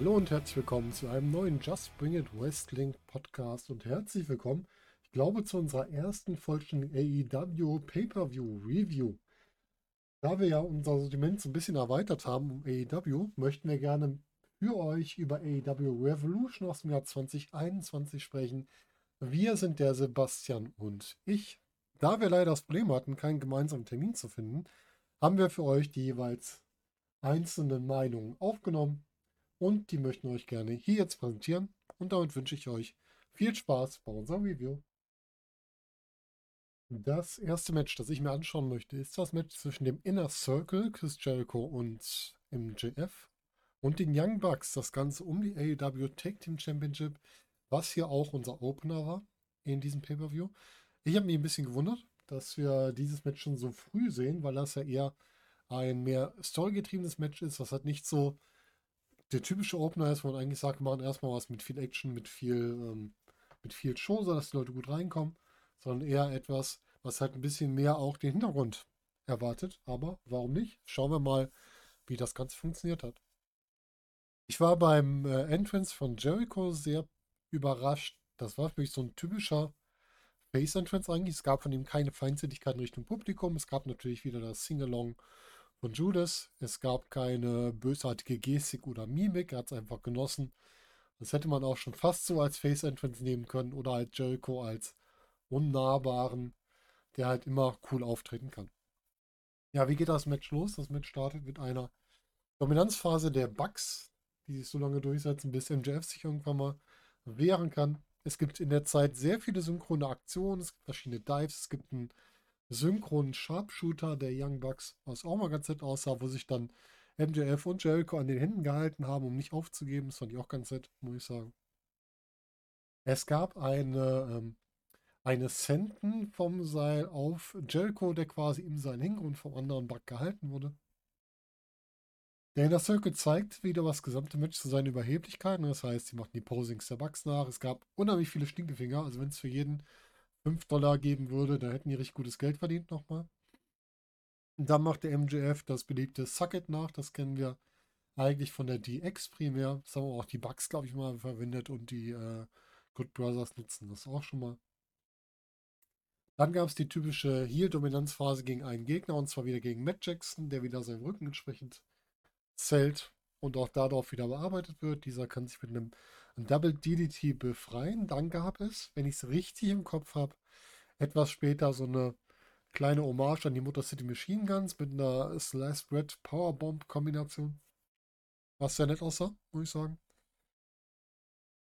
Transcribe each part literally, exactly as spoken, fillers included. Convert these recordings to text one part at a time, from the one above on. Hallo und herzlich willkommen zu einem neuen Just Bring It Wrestling Podcast und herzlich willkommen, ich glaube, zu unserer ersten vollständigen A E W Pay-Per-View Review. Da wir ja unser Sortiment so ein bisschen erweitert haben um A E W, möchten wir gerne für euch über A E W Revolution aus dem Jahr zwanzig einundzwanzig sprechen. Wir sind der Sebastian und ich. Da wir leider das Problem hatten, keinen gemeinsamen Termin zu finden, haben wir für euch die jeweils einzelnen Meinungen aufgenommen. Und die möchten wir euch gerne hier jetzt präsentieren. Und damit wünsche ich euch viel Spaß bei unserem Review. Das erste Match, das ich mir anschauen möchte, ist das Match zwischen dem Inner Circle, Chris Jericho und M J F, und den Young Bucks. Das Ganze um die A E W Tag Team Championship, was hier auch unser Opener war in diesem Pay-Per-View. Ich habe mich ein bisschen gewundert, dass wir dieses Match schon so früh sehen, weil das ja eher ein mehr storygetriebenes Match ist. Das hat nicht so der typische Opener ist, wo man eigentlich sagt, wir machen erstmal was mit viel Action, mit viel, ähm, mit viel Show, sodass die Leute gut reinkommen, sondern eher etwas, was halt ein bisschen mehr auch den Hintergrund erwartet. Aber warum nicht? Schauen wir mal, wie das Ganze funktioniert hat. Ich war beim äh, Entrance von Jericho sehr überrascht. Das war für mich so ein typischer Face-Entrance eigentlich. Es gab von ihm keine Feindseligkeiten Richtung Publikum. Es gab natürlich wieder das Sing-Along von Judas. Es gab keine bösartige Gestik oder Mimik. Er hat es einfach genossen. Das hätte man auch schon fast so als Face-Entrance nehmen können oder halt Jericho als Unnahbaren, der halt immer cool auftreten kann. Ja, wie geht das Match los? Das Match startet mit einer Dominanzphase der Bucks, die sich so lange durchsetzen, bis M J F sich irgendwann mal wehren kann. Es gibt in der Zeit sehr viele synchrone Aktionen. Es gibt verschiedene Dives. Es gibt ein synchronen Sharpshooter der Young Bucks, was auch mal ganz nett aussah, wo sich dann M J F und Jericho an den Händen gehalten haben, um nicht aufzugeben. Das fand ich auch ganz nett, muss ich sagen. Es gab eine, ähm, eine Senten vom Seil auf Jericho, der quasi im Seil hing und vom anderen Buck gehalten wurde. Der Inner Circle zeigt wieder das gesamte Match zu seinen Überheblichkeiten. Das heißt, sie machten die Posings der Bucks nach. Es gab unheimlich viele Stinkefinger. Also wenn es für jeden fünf Dollar geben würde, da hätten die richtig gutes Geld verdient nochmal. Und dann macht der M J F das beliebte Suck It nach. Das kennen wir eigentlich von der D X primär. Das haben auch die Bucks, glaube ich, mal verwendet und die äh, Good Brothers nutzen das auch schon mal. Dann gab es die typische Heel-Dominanzphase gegen einen Gegner, und zwar wieder gegen Matt Jackson, der wieder seinen Rücken entsprechend zählt und auch darauf wieder bearbeitet wird. Dieser kann sich mit einem Ein Double D D T befreien. Dann gab es, wenn ich es richtig im Kopf habe, etwas später so eine kleine Hommage an die Motor City Machine Guns mit einer Slice Bread Powerbomb Kombination. Was sehr nett aussah, muss ich sagen.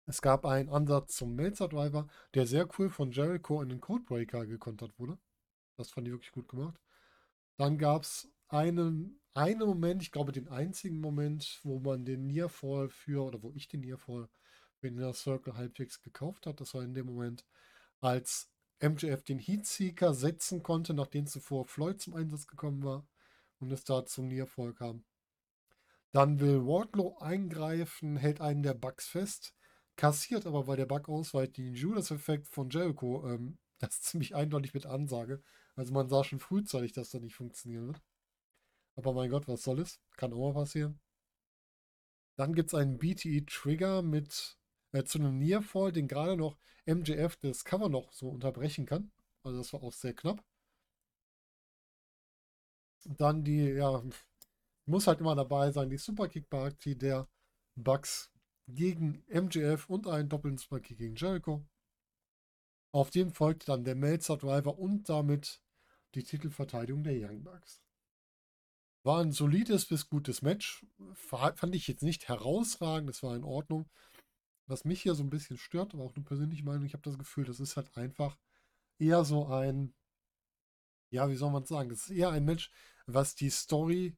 Es gab einen Ansatz zum Meltzer Driver, der sehr cool von Jericho in den Codebreaker gekontert wurde. Das fand ich wirklich gut gemacht. Dann gab es einen, einen Moment, ich glaube den einzigen Moment, wo man den Nearfall für, oder wo ich den Nearfall wenn der Circle halbwegs gekauft hat. Das war in dem Moment, als M J F den Heatseeker setzen konnte, nachdem zuvor Floyd zum Einsatz gekommen war und es da zum Nearfall kam. Dann will Wardlow eingreifen, hält einen der Bucks fest, kassiert aber, weil der Buck ausweicht, den Judas-Effekt von Jericho. Ähm, das ist ziemlich eindeutig mit Ansage. Also man sah schon frühzeitig, dass das nicht funktionieren wird. Aber mein Gott, was soll es? Kann auch mal passieren. Dann gibt es einen B T E-Trigger mit zu einem Nearfall, den gerade noch M J F das Cover noch so unterbrechen kann. Also das war auch sehr knapp. Dann die, ja, muss halt immer dabei sein, die Superkick-Party der Bucks gegen M J F und einen doppelten Superkick gegen Jericho. Auf dem folgt dann der Meltzer Driver und damit die Titelverteidigung der Young Bucks. War ein solides bis gutes Match. Fand ich jetzt nicht herausragend, das war in Ordnung. Was mich hier so ein bisschen stört, aber auch eine persönliche Meinung, ich habe das Gefühl, das ist halt einfach eher so ein, ja, wie soll man es sagen, das ist eher ein Match, was die Story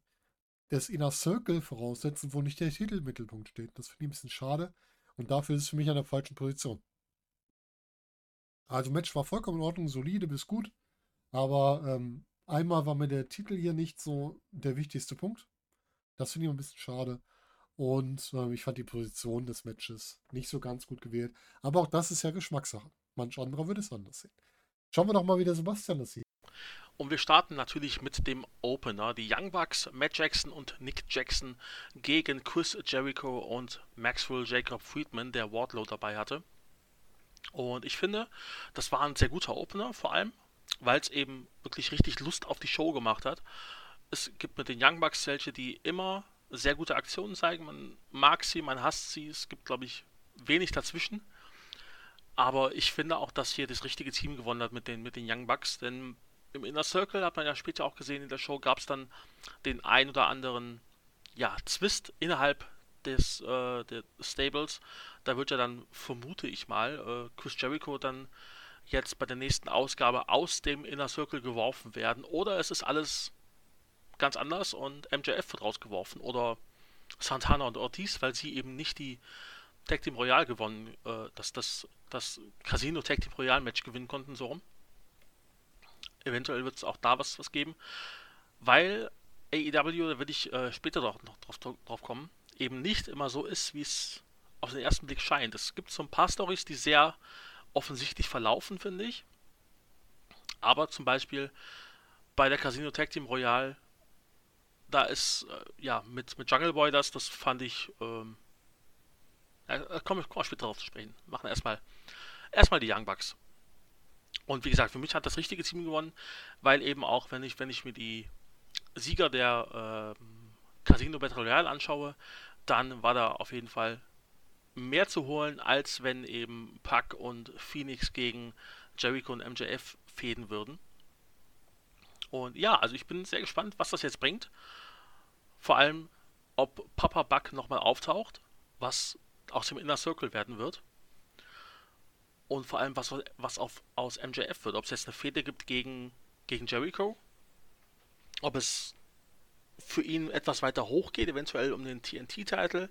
des Inner Circle voraussetzt, wo nicht der Titel im Mittelpunkt steht. Das finde ich ein bisschen schade und dafür ist es für mich an der falschen Position. Also Match war vollkommen in Ordnung, solide bis gut, aber ähm, einmal war mir der Titel hier nicht so der wichtigste Punkt. Das finde ich ein bisschen schade. Und äh, ich fand die Position des Matches nicht so ganz gut gewählt. Aber auch das ist ja Geschmackssache. Manch anderer würde es anders sehen. Schauen wir doch mal, wie der Sebastian das sieht. Und wir starten natürlich mit dem Opener. Die Young Bucks, Matt Jackson und Nick Jackson gegen Chris Jericho und Maxwell Jacob Friedman, der Wardlow dabei hatte. Und ich finde, das war ein sehr guter Opener, vor allem, weil es eben wirklich richtig Lust auf die Show gemacht hat. Es gibt mit den Young Bucks welche, die immer sehr gute Aktionen zeigen. Man mag sie, man hasst sie. Es gibt, glaube ich, wenig dazwischen. Aber ich finde auch, dass hier das richtige Team gewonnen hat mit den, mit den Young Bucks, denn im Inner Circle, hat man ja später auch gesehen in der Show, gab es dann den ein oder anderen ja, Twist innerhalb des äh, der Stables. Da wird ja dann, vermute ich mal, äh, Chris Jericho dann jetzt bei der nächsten Ausgabe aus dem Inner Circle geworfen werden. Oder es ist alles ganz anders und M J F wird rausgeworfen. Oder Santana und Ortiz, weil sie eben nicht die Tag Team Royale gewonnen, äh, das, das, das Casino Tag Team Royale Match gewinnen konnten, so rum. Eventuell wird es auch da was, was geben, weil A E W, da werde ich äh, später noch, noch drauf, drauf kommen, eben nicht immer so ist, wie es auf den ersten Blick scheint. Es gibt so ein paar Storys, die sehr offensichtlich verlaufen, finde ich. Aber zum Beispiel bei der Casino Tag Team Royale, da ist äh, ja mit, mit Jungle Boy das, das fand ich, ähm, äh, komm, ich komme später darauf zu sprechen. Machen erstmal erstmal die Young Bucks. Und wie gesagt, für mich hat das richtige Team gewonnen, weil eben auch, wenn ich wenn ich mir die Sieger der äh, Casino Battle Royale anschaue, dann war da auf jeden Fall mehr zu holen, als wenn eben Puck und Fénix gegen Jericho und M J F fäden würden. Und ja, also ich bin sehr gespannt, was das jetzt bringt. Vor allem, ob Papa Buck nochmal auftaucht, was aus dem Inner Circle werden wird. Und vor allem, was, was auf, aus M J F wird. Ob es jetzt eine Fehde gibt gegen, gegen Jericho. Ob es für ihn etwas weiter hochgeht, eventuell um den T N T-Title.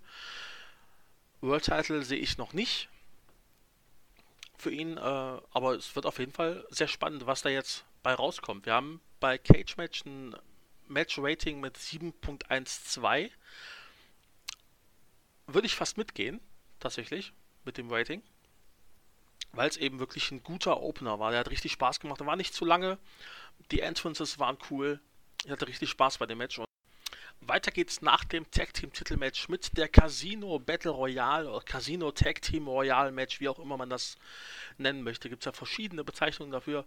World-Title sehe ich noch nicht für ihn. Äh, aber es wird auf jeden Fall sehr spannend, was da jetzt bei rauskommt. Wir haben bei Cage Match ein Match-Rating mit sieben Komma zwölf. Würde ich fast mitgehen, tatsächlich, mit dem Rating. Weil es eben wirklich ein guter Opener war. Der hat richtig Spaß gemacht. Der war nicht zu lange. Die Entrances waren cool. Ich hatte richtig Spaß bei dem Match. Und weiter geht's nach dem Tag Team Titelmatch mit der Casino Battle Royale oder Casino Tag Team Royale Match, wie auch immer man das nennen möchte. Gibt es ja verschiedene Bezeichnungen dafür.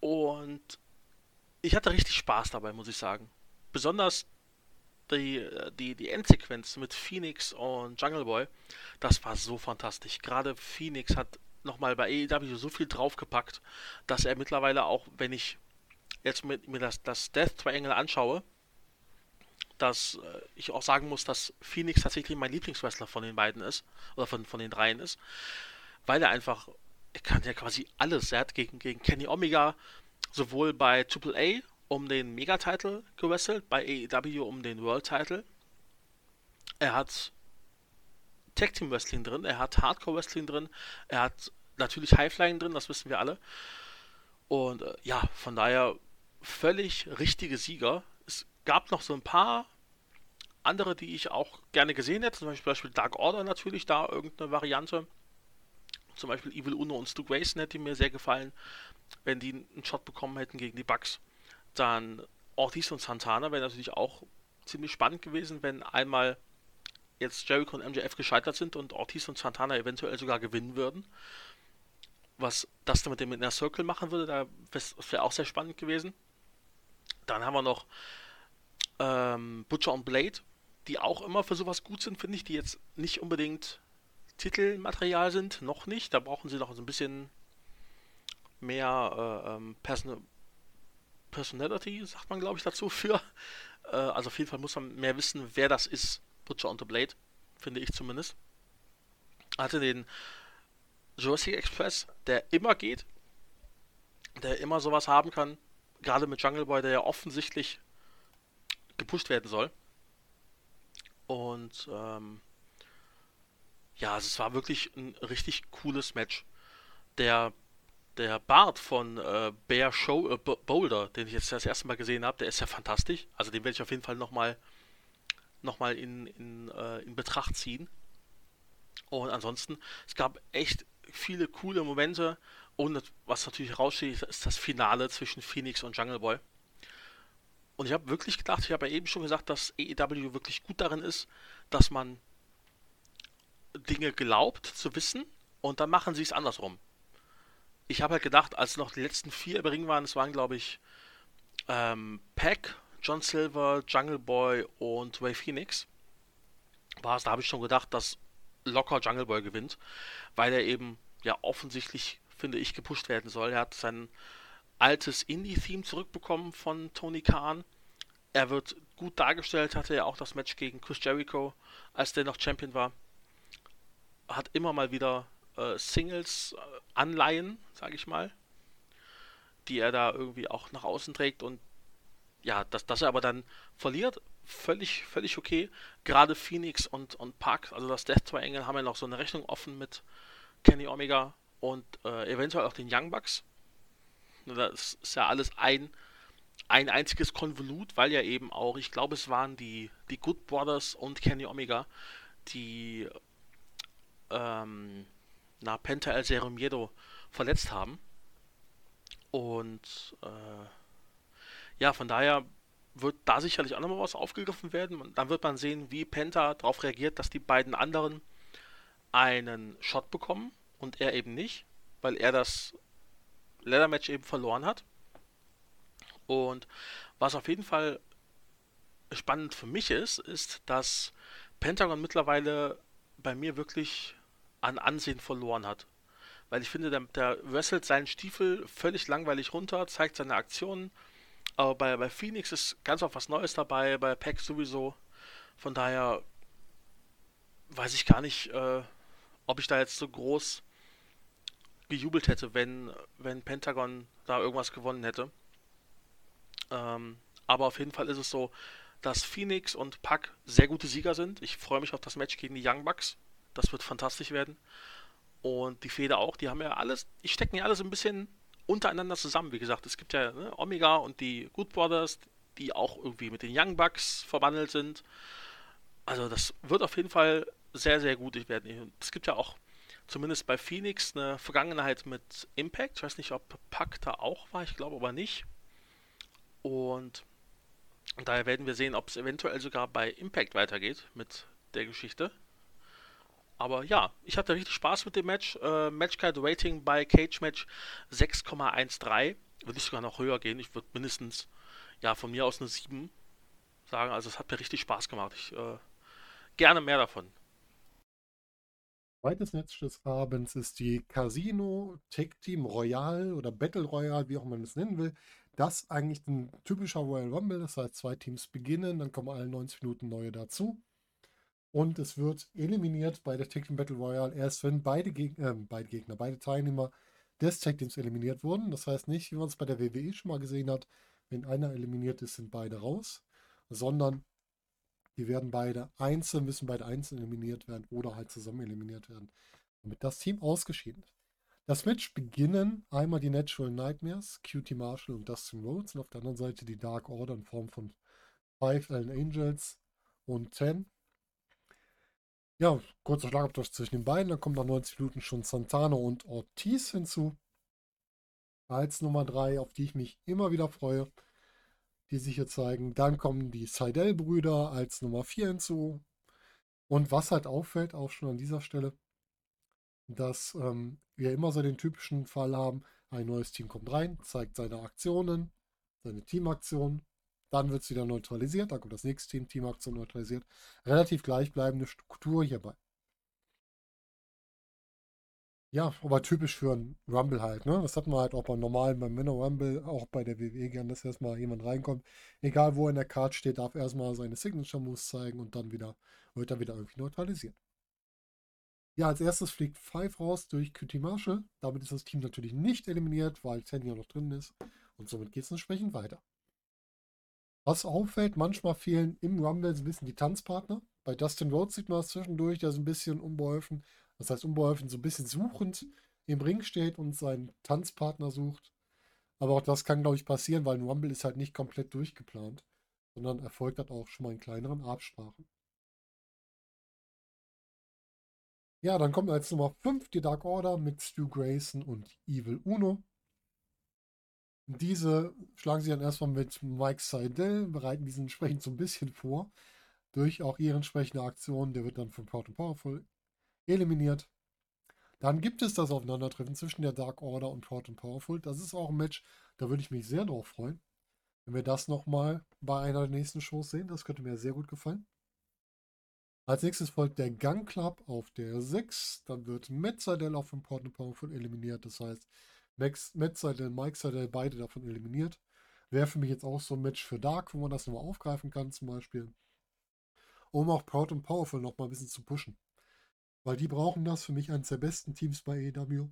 Und ich hatte richtig Spaß dabei, muss ich sagen. Besonders die, die, die Endsequenz mit Fénix und Jungle Boy. Das war so fantastisch. Gerade Fénix hat nochmal bei A E W so viel draufgepackt, dass er mittlerweile auch, wenn ich jetzt mit, mir das, das Death Triangle anschaue, dass äh, ich auch sagen muss, dass Fénix tatsächlich mein Lieblingswrestler von den beiden ist, oder von, von den dreien ist, weil er einfach, er kann ja quasi alles, er hat gegen, gegen Kenny Omega sowohl bei A A A um den Mega-Title gewrestelt, bei A E W um den World-Title, er hat Tag Team Wrestling drin, er hat Hardcore Wrestling drin, er hat natürlich Highflying drin, das wissen wir alle. Und äh, ja, von daher völlig richtige Sieger. Es gab noch so ein paar andere, die ich auch gerne gesehen hätte, zum Beispiel Dark Order natürlich, da irgendeine Variante. Zum Beispiel Evil Uno und Stu Grayson hätte mir sehr gefallen, wenn die einen Shot bekommen hätten gegen die Bucks. Dann Ortiz und Santana wäre natürlich auch ziemlich spannend gewesen, wenn einmal jetzt Jericho und M J F gescheitert sind und Ortiz und Santana eventuell sogar gewinnen würden. Was das dann mit dem Inner Circle machen würde, da wäre auch sehr spannend gewesen. Dann haben wir noch ähm, Butcher und Blade, die auch immer für sowas gut sind, finde ich, die jetzt nicht unbedingt Titelmaterial sind, noch nicht. Da brauchen sie noch so ein bisschen mehr äh, Person- Personality, sagt man glaube ich dazu, für. Äh, also auf jeden Fall muss man mehr wissen, wer das ist. Butcher und the Blade, finde ich zumindest. Hatte den Jurassic Express, der immer geht, der immer sowas haben kann, gerade mit Jungle Boy, der ja offensichtlich gepusht werden soll. Und ähm, ja, es war wirklich ein richtig cooles Match. Der, der Bart von äh, Bear Show, äh, B- Boulder, den ich jetzt das erste Mal gesehen habe, der ist ja fantastisch. Also den werde ich auf jeden Fall nochmal nochmal in, in, äh, in Betracht ziehen. Und ansonsten, es gab echt viele coole Momente. Und was natürlich raussteht, ist das Finale zwischen Fénix und Jungle Boy. Und ich habe wirklich gedacht, ich habe ja eben schon gesagt, dass A E W wirklich gut darin ist, dass man Dinge glaubt zu wissen und dann machen sie es andersrum. Ich habe halt gedacht, als noch die letzten vier im Ring waren, es waren glaube ich ähm, Pac, John Silver, Jungle Boy und Rey Fénix, war es, da habe ich schon gedacht, dass locker Jungle Boy gewinnt, weil er eben ja offensichtlich, finde ich, gepusht werden soll. Er hat seinen altes Indie-Theme zurückbekommen von Tony Khan. Er wird gut dargestellt, hatte ja auch das Match gegen Chris Jericho, als der noch Champion war. Hat immer mal wieder äh, Singles-Anleihen, sage ich mal, die er da irgendwie auch nach außen trägt. Und ja, dass, dass er aber dann verliert, völlig, völlig okay. Gerade Fénix und, und Park, also das Death Triangle, haben ja noch so eine Rechnung offen mit Kenny Omega und äh, eventuell auch den Young Bucks. Das ist ja alles ein, ein einziges Konvolut, weil ja eben auch, ich glaube es waren die, die Good Brothers und Kenny Omega, die ähm, na, Penta El Zero Miedo verletzt haben. Und äh, ja, von daher wird da sicherlich auch nochmal was aufgegriffen werden. Und dann wird man sehen, wie Penta darauf reagiert, dass die beiden anderen einen Shot bekommen und er eben nicht, weil er das Leather-Match eben verloren hat. Und was auf jeden Fall spannend für mich ist, ist, dass Pentagon mittlerweile bei mir wirklich an Ansehen verloren hat. Weil ich finde, der, der wrestelt seinen Stiefel völlig langweilig runter, zeigt seine Aktionen. Aber bei, bei Fénix ist ganz oft was Neues dabei, bei Pac sowieso. Von daher weiß ich gar nicht, äh, ob ich da jetzt so groß gejubelt hätte, wenn, wenn Pentagon da irgendwas gewonnen hätte. Ähm, aber auf jeden Fall ist es so, dass Fénix und Pac sehr gute Sieger sind. Ich freue mich auf das Match gegen die Young Bucks. Das wird fantastisch werden. Und die Fehde auch, die haben ja alles, die stecken ja alles ein bisschen untereinander zusammen. Wie gesagt, es gibt ja ne, Omega und die Good Brothers, die auch irgendwie mit den Young Bucks verwandelt sind. Also das wird auf jeden Fall sehr, sehr gut werden. Es gibt ja auch zumindest bei Fénix eine Vergangenheit mit Impact. Ich weiß nicht, ob Pac da auch war, ich glaube aber nicht. Und daher werden wir sehen, ob es eventuell sogar bei Impact weitergeht mit der Geschichte. Aber ja, ich hatte richtig Spaß mit dem Match. Äh, Matchcard-Rating bei Cage Match sechs Komma dreizehn. Würde ich sogar noch höher gehen. Ich würde mindestens, ja, von mir aus eine sieben sagen. Also es hat mir richtig Spaß gemacht. Ich äh, gerne mehr davon. Zweites Netz des Abends ist die Casino Tag Team Royale oder Battle Royale, wie auch man es nennen will. Das ist eigentlich ein typischer Royal Rumble, das heißt zwei Teams beginnen, dann kommen alle neunzig Minuten neue dazu. Und es wird eliminiert bei der Tag Team Battle Royale erst, wenn beide, Geg- äh, beide Gegner, beide Teilnehmer des Tag Teams eliminiert wurden. Das heißt nicht, wie man es bei der W W E schon mal gesehen hat, wenn einer eliminiert ist, sind beide raus, sondern die werden beide einzeln, müssen beide einzeln eliminiert werden oder halt zusammen eliminiert werden, damit das Team ausgeschieden ist. Das Match beginnen einmal die Natural Nightmares, Q T Marshall und Dustin Rhodes und auf der anderen Seite die Dark Order in Form von Five and Angels und Ten. Ja, kurzer Schlagabtausch zwischen den beiden, dann kommt nach neunzig Minuten schon Santana und Ortiz hinzu. Als Nummer drei, auf die ich mich immer wieder freue, die sich hier zeigen. Dann kommen die Seidel-Brüder als Nummer vier hinzu. Und was halt auffällt, auch schon an dieser Stelle, dass ähm, wir immer so den typischen Fall haben, ein neues Team kommt rein, zeigt seine Aktionen, seine Teamaktionen, dann wird es wieder neutralisiert, dann kommt das nächste Team, Teamaktion neutralisiert. Relativ gleichbleibende Struktur hierbei. Ja, aber typisch für einen Rumble halt, ne? Das hat man halt auch beim normalen, beim Männer Rumble, auch bei der W W E gern, dass erstmal jemand reinkommt. Egal wo in der Card steht, darf erstmal seine Signature Moves zeigen und dann wieder, wird dann wieder irgendwie neutralisiert. Ja, als erstes fliegt Five raus durch Q T Marshall. Damit ist das Team natürlich nicht eliminiert, weil Ten ja noch drin ist. Und somit geht es entsprechend weiter. Was auffällt, manchmal fehlen im Rumble so ein bisschen die Tanzpartner. Bei Dustin Rhodes sieht man es zwischendurch, der so ein bisschen unbeholfen. Das heißt, unbeholfen so ein bisschen suchend im Ring steht und seinen Tanzpartner sucht. Aber auch das kann, glaube ich, passieren, weil ein Rumble ist halt nicht komplett durchgeplant, sondern erfolgt halt auch schon mal in kleineren Absprachen. Ja, dann kommt als Nummer fünf die Dark Order mit Stu Grayson und Evil Uno. Diese schlagen sie dann erstmal mit Mike Seidel, bereiten diesen entsprechend so ein bisschen vor, durch auch ihre entsprechende Aktion. Der wird dann von Proud and Powerful eliminiert. Dann gibt es das Aufeinandertreffen zwischen der Dark Order und Proud and Powerful. Das ist auch ein Match, da würde ich mich sehr drauf freuen, wenn wir das nochmal bei einer der nächsten Shows sehen. Das könnte mir sehr gut gefallen. Als nächstes folgt der Gunn Club auf der sechs. Dann wird Matt Seidel auch von Proud and Powerful eliminiert. Das heißt, Max, Matt Seidel und Mike Seidel, beide davon eliminiert. Wäre für mich jetzt auch so ein Match für Dark, wo man das nochmal aufgreifen kann zum Beispiel. Um auch Proud and Powerful nochmal ein bisschen zu pushen. Weil die brauchen das, für mich eines der besten Teams bei A E W.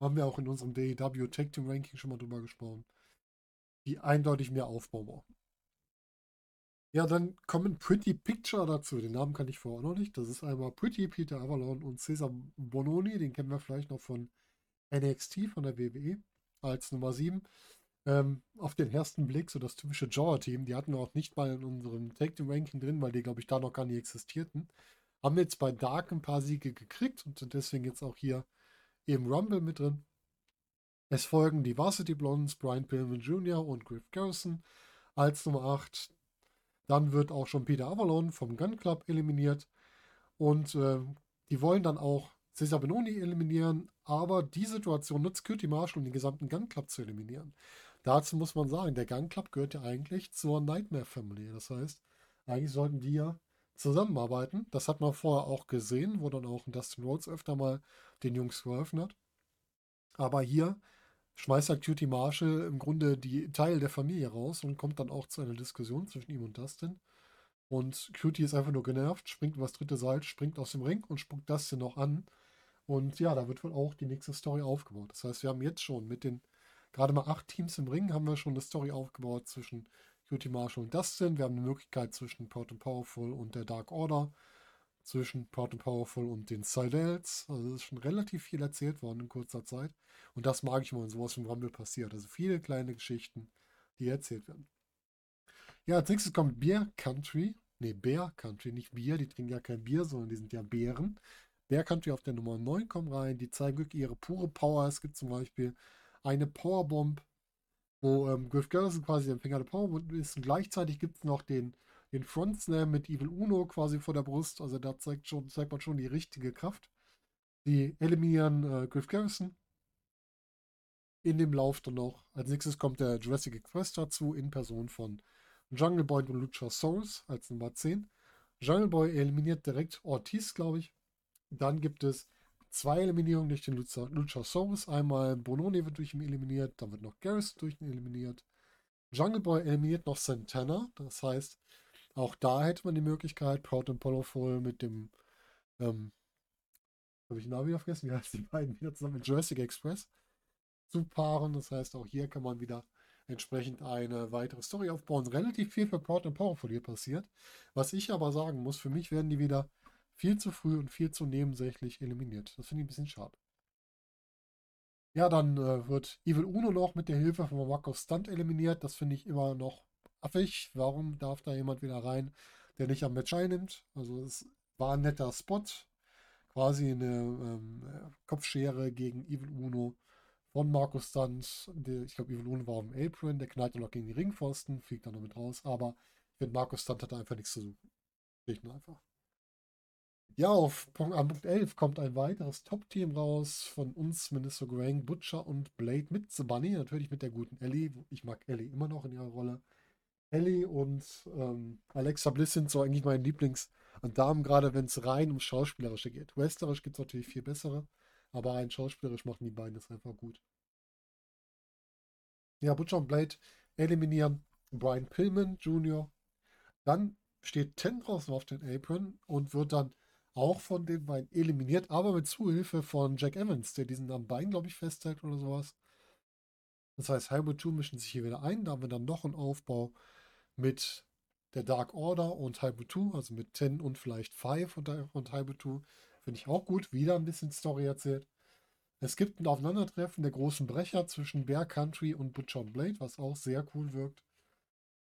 Haben wir auch in unserem D E W Tag Team Ranking schon mal drüber gesprochen. Die eindeutig mehr Aufbau brauchen. Ja, dann kommen Pretty Picture dazu. Den Namen kann ich vorher auch noch nicht. Das ist einmal Pretty Peter Avalon und Cesar Bononi. Den kennen wir vielleicht noch von N X T, von der W W E, als Nummer sieben. Ähm, auf den ersten Blick so das typische Jaw-Team. Die hatten wir auch nicht mal in unserem Tag Team Ranking drin, weil die, glaube ich, da noch gar nicht existierten. Haben jetzt bei Dark ein paar Siege gekriegt und sind deswegen jetzt auch hier im Rumble mit drin. Es folgen die Varsity Blondes, Brian Pillman Junior und Griff Garrison als Nummer acht. Dann wird auch schon Peter Avalon vom Gun Club eliminiert. Und äh, die wollen dann auch Cesar Bononi eliminieren. Aber die Situation nutzt Q T Marshall, um den gesamten Gun Club zu eliminieren. Dazu muss man sagen, der Gun Club gehört ja eigentlich zur Nightmare Family. Das heißt, eigentlich sollten die ja zusammenarbeiten. Das hat man vorher auch gesehen, wo dann auch Dustin Rhodes öfter mal den Jungs geholfen hat. Aber hier schmeißt halt Q T Marshall im Grunde die Teil der Familie raus und kommt dann auch zu einer Diskussion zwischen ihm und Dustin. Und Q T ist einfach nur genervt, springt übers dritte Seil, springt aus dem Ring und spuckt Dustin noch an. Und ja, da wird wohl auch die nächste Story aufgebaut. Das heißt, wir haben jetzt schon mit den gerade mal acht Teams im Ring, haben wir schon eine Story aufgebaut zwischen Q T Marshall und Dustin. Wir haben eine Möglichkeit zwischen Proud and Powerful und der Dark Order, zwischen Proud and Powerful und den Seidels. Also es ist schon relativ viel erzählt worden in kurzer Zeit. Und das mag ich immer, wenn sowas im Rumble passiert. Also viele kleine Geschichten, die erzählt werden. Ja, als nächstes kommt Bear Country. Ne, Bear Country, nicht Bier. Die trinken ja kein Bier, sondern die sind ja Bären. Bear Country auf der Nummer neun kommen rein. Die zeigen wirklich ihre pure Power. Es gibt zum Beispiel eine Powerbomb, wo ähm, Griff Garrison quasi der Empfänger der Powerbomb ist. Und gleichzeitig gibt es noch den den Front Slam mit Evil Uno quasi vor der Brust. Also da zeigt, schon, zeigt man schon die richtige Kraft. Die eliminieren äh, Griff Garrison in dem Lauf dann noch. Als nächstes kommt der Jurassic Express dazu, in Person von Jungle Boy und Luchasaurus als Nummer zehn. Jungle Boy eliminiert direkt Ortiz, glaube ich. Dann gibt es zwei Eliminierungen durch den Luchasaurus. Einmal Bononi wird durch ihn eliminiert, dann wird noch Garrison durch ihn eliminiert. Jungle Boy eliminiert noch Santana, das heißt, auch da hätte man die Möglichkeit, Proud and Powerful mit dem, ähm, habe ich den Namen wieder vergessen, wie heißt die beiden wieder zusammen mit Jurassic Express zu paaren. Das heißt, auch hier kann man wieder entsprechend eine weitere Story aufbauen. Relativ viel für Proud and Powerful hier passiert. Was ich aber sagen muss, für mich werden die wieder viel zu früh und viel zu nebensächlich eliminiert. Das finde ich ein bisschen schade. Ja, dann äh, wird Evil Uno noch mit der Hilfe von Marko Stunt eliminiert. Das finde ich immer noch affig. Warum darf da jemand wieder rein, der nicht am Match einnimmt? Also es war ein netter Spot. Quasi eine ähm, Kopfschere gegen Evil Uno von Marko Stunt. Der, ich glaube, Evil Uno war auf dem Apron. Der knallt dann noch gegen die Ringpfosten, fliegt dann damit raus. Aber ich finde, Marko Stunt hat einfach nichts zu suchen. Schlicht und einfach. Ja, auf Punkt elf kommt ein weiteres Top-Team raus. Von uns Minister Grang, Butcher und Blade mit The Bunny. Natürlich mit der guten Ellie. Ich mag Ellie immer noch in ihrer Rolle. Ellie und ähm, Alexa Bliss sind so eigentlich meine Lieblings-Damen, gerade wenn es rein ums Schauspielerische geht. Wrestlerisch gibt es natürlich viel bessere, aber rein schauspielerisch machen die beiden das einfach gut. Ja, Butcher und Blade eliminieren Brian Pillman Junior Dann steht Ten draußen auf den Apron und wird dann auch von den beiden eliminiert, aber mit Zuhilfe von Jack Evans, der diesen am Bein, glaube ich, festhält oder sowas. Das heißt, Hybrid zwei mischen sich hier wieder ein. Da haben wir dann noch einen Aufbau mit der Dark Order und Hybrid zwei, also mit Ten und vielleicht Five und, und Hybrid zwei. Finde ich auch gut. Wieder ein bisschen Story erzählt. Es gibt ein Aufeinandertreffen der großen Brecher zwischen Bear Country und Butcher and Blade, was auch sehr cool wirkt.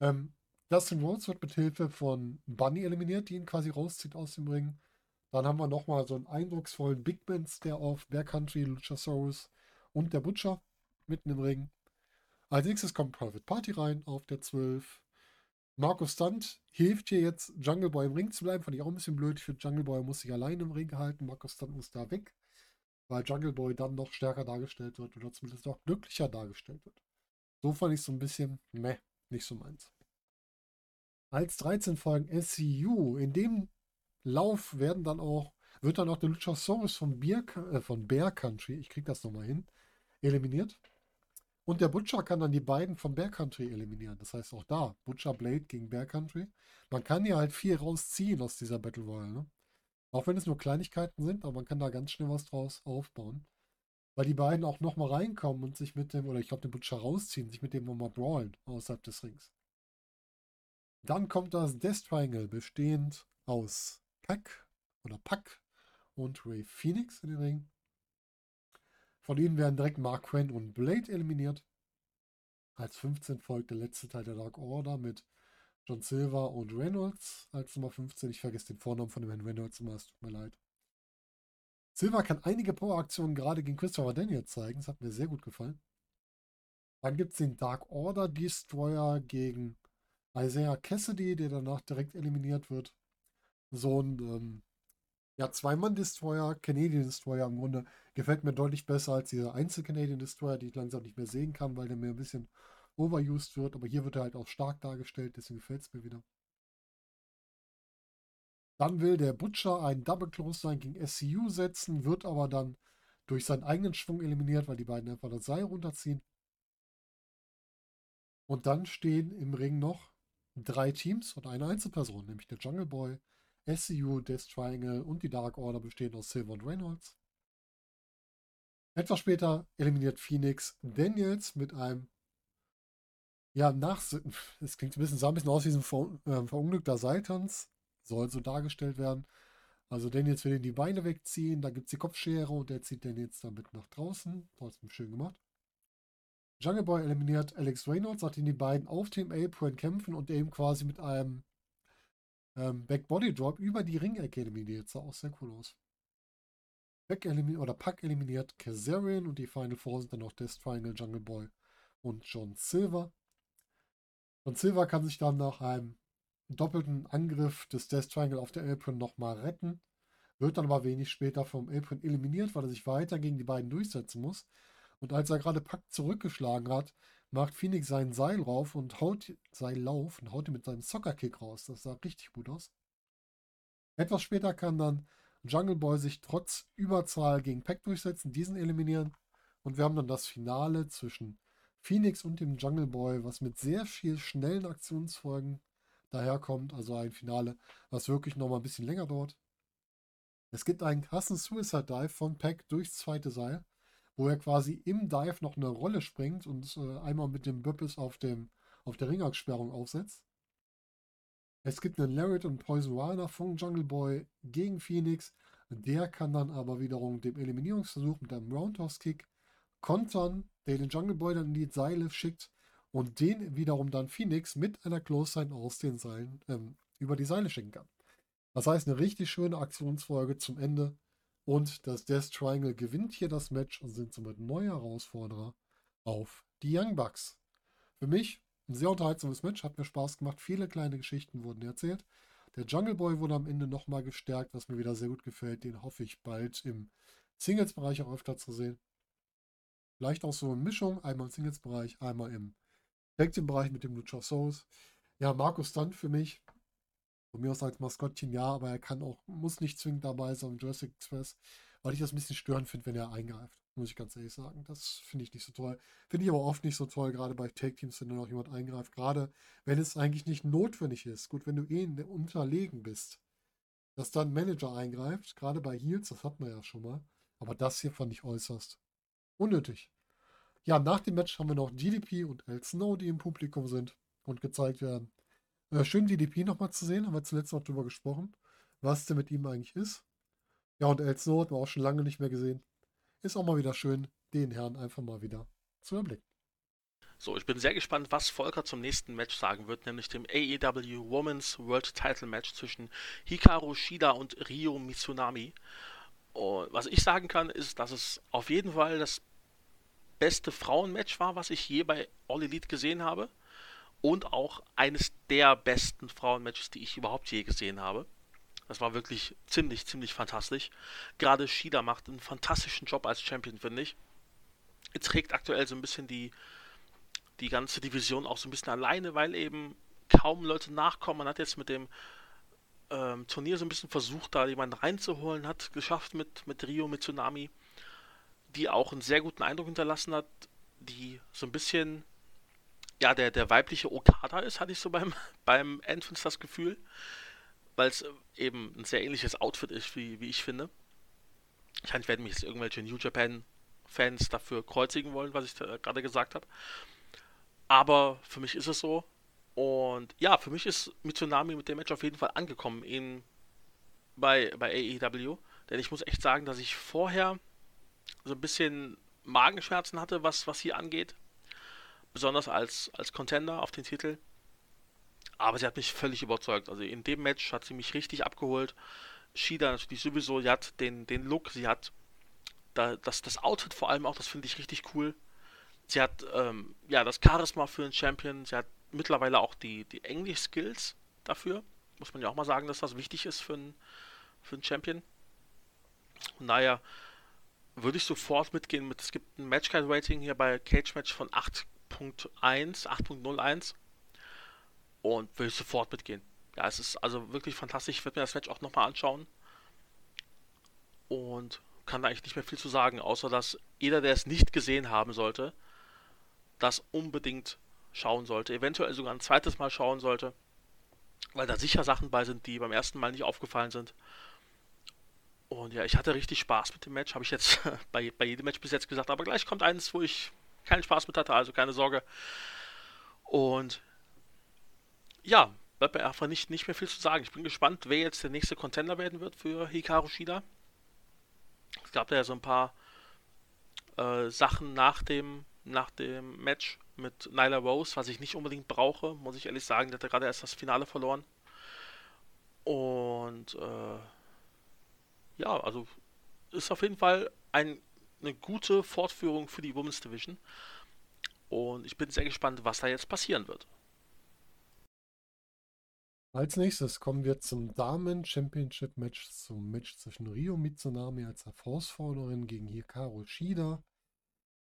Ähm, Dustin Rhodes wird mit Hilfe von Bunny eliminiert, die ihn quasi rauszieht aus dem Ring. Dann haben wir nochmal so einen eindrucksvollen Big Man, der auf Bear Country, Luchasaurus und der Butcher mitten im Ring. Als nächstes kommt Private Party rein auf der zwölf. Marko Stunt hilft hier jetzt, Jungle Boy im Ring zu bleiben. Fand ich auch ein bisschen blöd. Ich finde, Jungle Boy muss sich alleine im Ring halten. Marko Stunt muss da weg, weil Jungle Boy dann noch stärker dargestellt wird oder zumindest noch glücklicher dargestellt wird. So fand ich es so ein bisschen, meh, nicht so meins. Als dreizehn folgen S C U. In dem Lauf werden dann auch, wird dann auch der Luchasaurus von, Beer, äh, von Bear Country, ich kriege das nochmal hin, eliminiert. Und der Butcher kann dann die beiden von Bear Country eliminieren. Das heißt auch da, Butcher Blade gegen Bear Country. Man kann hier halt viel rausziehen aus dieser Battle Royale. Ne? Auch wenn es nur Kleinigkeiten sind, aber man kann da ganz schnell was draus aufbauen. Weil die beiden auch nochmal reinkommen und sich mit dem, oder ich glaube den Butcher rausziehen, sich mit dem nochmal brawlen außerhalb des Rings. Dann kommt das Death Triangle, bestehend aus Pack oder Pack und Rey Fénix in den Ring. Von ihnen werden direkt Mark Quinn und Blade eliminiert. Als fünfzehn folgt der letzte Teil der Dark Order mit John Silver und Reynolds als Nummer fünfzehn. Ich vergesse den Vornamen von dem Herrn Reynolds immer, es tut mir leid. Silver kann einige Power-Aktionen gerade gegen Christopher Daniels zeigen. Das hat mir sehr gut gefallen. Dann gibt es den Dark Order Destroyer gegen Isaiah Cassidy, der danach direkt eliminiert wird. So ein ähm, ja, Zwei-Mann-Destroyer, Canadian-Destroyer im Grunde, gefällt mir deutlich besser als dieser Einzel-Canadian-Destroyer, die ich langsam nicht mehr sehen kann, weil der mir ein bisschen overused wird. Aber hier wird er halt auch stark dargestellt, deswegen gefällt es mir wieder. Dann will der Butcher einen Double-Close-Sign gegen S C U setzen, wird aber dann durch seinen eigenen Schwung eliminiert, weil die beiden einfach das Seil runterziehen. Und dann stehen im Ring noch drei Teams und eine Einzelperson, nämlich der Jungle Boy, S C U, Death Triangle und die Dark Order, bestehen aus Silver und Reynolds. Etwas später eliminiert Fénix Daniels mit einem, ja, nach, es klingt ein bisschen, sah ein bisschen aus wie ein Ver, äh, verunglückter Seiltanz, soll so dargestellt werden. Also Daniels will ihn die Beine wegziehen, da gibt es die Kopfschere und er zieht Daniels damit nach draußen. Trotzdem schön gemacht. Jungle Boy eliminiert Alex Reynolds, nachdem die beiden auf dem Apron kämpfen und eben quasi mit einem Ähm, Back-Body-Drop über die Ring-Ecke eliminiert. Sah auch sehr cool aus. Back eliminiert, oder Pack eliminiert Kazarian und die Final Four sind dann noch Death Triangle, Jungle Boy und John Silver. John Silver kann sich dann nach einem doppelten Angriff des Death Triangle auf der Apron nochmal retten. Wird dann aber wenig später vom Apron eliminiert, weil er sich weiter gegen die beiden durchsetzen muss. Und als er gerade Pack zurückgeschlagen hat, macht Fénix seinen Seil rauf und haut seinen Lauf und haut ihn mit seinem Soccer-Kick raus. Das sah richtig gut aus. Etwas später kann dann Jungle Boy sich trotz Überzahl gegen Pack durchsetzen, diesen eliminieren. Und wir haben dann das Finale zwischen Fénix und dem Jungle Boy, was mit sehr viel schnellen Aktionsfolgen daherkommt. Also ein Finale, was wirklich nochmal ein bisschen länger dauert. Es gibt einen krassen Suicide Dive von Pack durchs zweite Seil, wo er quasi im Dive noch eine Rolle springt und äh, einmal mit dem Böppis auf, dem, auf der Ringhacksperrung aufsetzt. Es gibt einen Lariat und Poisoana von Jungle Boy gegen Fénix. Der kann dann aber wiederum dem Eliminierungsversuch mit einem Roundhouse-Kick kontern, der den Jungle Boy dann in die Seile schickt und den wiederum dann Fénix mit einer Close-Sign aus den Seilen ähm, über die Seile schicken kann. Das heißt, eine richtig schöne Aktionsfolge zum Ende. Und das Death Triangle gewinnt hier das Match und sind somit neue Herausforderer auf die Young Bucks. Für mich ein sehr unterhaltsames Match, hat mir Spaß gemacht. Viele kleine Geschichten wurden erzählt. Der Jungle Boy wurde am Ende nochmal gestärkt, was mir wieder sehr gut gefällt. Den hoffe ich bald im Singles-Bereich auch öfter zu sehen. Vielleicht auch so eine Mischung, einmal im Singles-Bereich, einmal im Tag-Team-Bereich mit dem Luchasaurus. Ja, Marko Stunt für mich. Von mir aus als Maskottchen ja, aber er kann auch, muss nicht zwingend dabei sein im Jurassic Express, weil ich das ein bisschen störend finde, wenn er eingreift. Muss ich ganz ehrlich sagen. Das finde ich nicht so toll. Finde ich aber oft nicht so toll, gerade bei Tag-Teams, wenn nur noch jemand eingreift. Gerade wenn es eigentlich nicht notwendig ist. Gut, wenn du eh unterlegen bist, dass dann ein Manager eingreift, gerade bei Heels, das hat man ja schon mal. Aber das hier fand ich äußerst unnötig. Ja, nach dem Match haben wir noch D D P und El Snow, die im Publikum sind und gezeigt werden. Schön, D D P nochmal zu sehen, haben wir zuletzt noch drüber gesprochen, was denn mit ihm eigentlich ist. Ja, und El Snow hat man auch schon lange nicht mehr gesehen. Ist auch mal wieder schön, den Herrn einfach mal wieder zu erblicken. So, ich bin sehr gespannt, was Volker zum nächsten Match sagen wird, nämlich dem A E W Women's World Title Match zwischen Hikaru Shida und Ryo Mizunami. Und was ich sagen kann, ist, dass es auf jeden Fall das beste Frauenmatch war, was ich je bei All Elite gesehen habe. Und auch eines der besten Frauenmatches, die ich überhaupt je gesehen habe. Das war wirklich ziemlich, ziemlich fantastisch. Gerade Shida macht einen fantastischen Job als Champion, finde ich. Er trägt aktuell so ein bisschen die, die ganze Division auch so ein bisschen alleine, weil eben kaum Leute nachkommen. Man hat jetzt mit dem ähm, Turnier so ein bisschen versucht, da jemanden reinzuholen. Hat geschafft mit, mit Rio, mit Tsunami, die auch einen sehr guten Eindruck hinterlassen hat, die so ein bisschen... Ja, der, der weibliche Okada ist, hatte ich so beim, beim Entrance das Gefühl, weil es eben ein sehr ähnliches Outfit ist, wie, wie ich finde. Wahrscheinlich werden mich jetzt irgendwelche New Japan-Fans dafür kreuzigen wollen, was ich da gerade gesagt habe. Aber für mich ist es so. Und ja, für mich ist Mitsunami mit dem Match auf jeden Fall angekommen in, bei, bei A E W. Denn ich muss echt sagen, dass ich vorher so ein bisschen Magenschmerzen hatte, was, was hier angeht. Besonders als, als Contender auf den Titel. Aber sie hat mich völlig überzeugt. Also in dem Match hat sie mich richtig abgeholt. Shida natürlich sowieso, sie hat den, den Look, sie hat da, das, das Outfit vor allem auch, das finde ich richtig cool. Sie hat ähm, ja das Charisma für einen Champion, sie hat mittlerweile auch die, die Englisch-Skills dafür. Muss man ja auch mal sagen, dass das wichtig ist für einen, für einen Champion. Und naja, würde ich sofort mitgehen mit, es gibt ein Matchcard-Rating hier bei Cage Match von acht Punkt eins, acht Punkt null eins und will ich sofort mitgehen. Ja, es ist also wirklich fantastisch. Ich werde mir das Match auch nochmal anschauen und kann da eigentlich nicht mehr viel zu sagen, außer dass jeder, der es nicht gesehen haben sollte, das unbedingt schauen sollte, eventuell sogar ein zweites Mal schauen sollte, weil da sicher Sachen bei sind, die beim ersten Mal nicht aufgefallen sind. Und ja, ich hatte richtig Spaß mit dem Match, habe ich jetzt bei, bei jedem Match bis jetzt gesagt, aber gleich kommt eins, wo ich keinen Spaß mit hatte, also keine Sorge. Und ja, bleibt mir einfach nicht, nicht mehr viel zu sagen. Ich bin gespannt, wer jetzt der nächste Contender werden wird für Hikaru Shida. Es gab ja so ein paar äh, Sachen nach dem, nach dem Match mit Nyla Rose, was ich nicht unbedingt brauche, muss ich ehrlich sagen. Die hat ja gerade erst das Finale verloren. Und äh, ja, also ist auf jeden Fall ein eine gute Fortführung für die Women's Division. Und ich bin sehr gespannt, was da jetzt passieren wird. Als nächstes kommen wir zum Damen-Championship-Match, zum Match zwischen Ryo Mitsunami als Herausforderin gegen Hikaru Shida.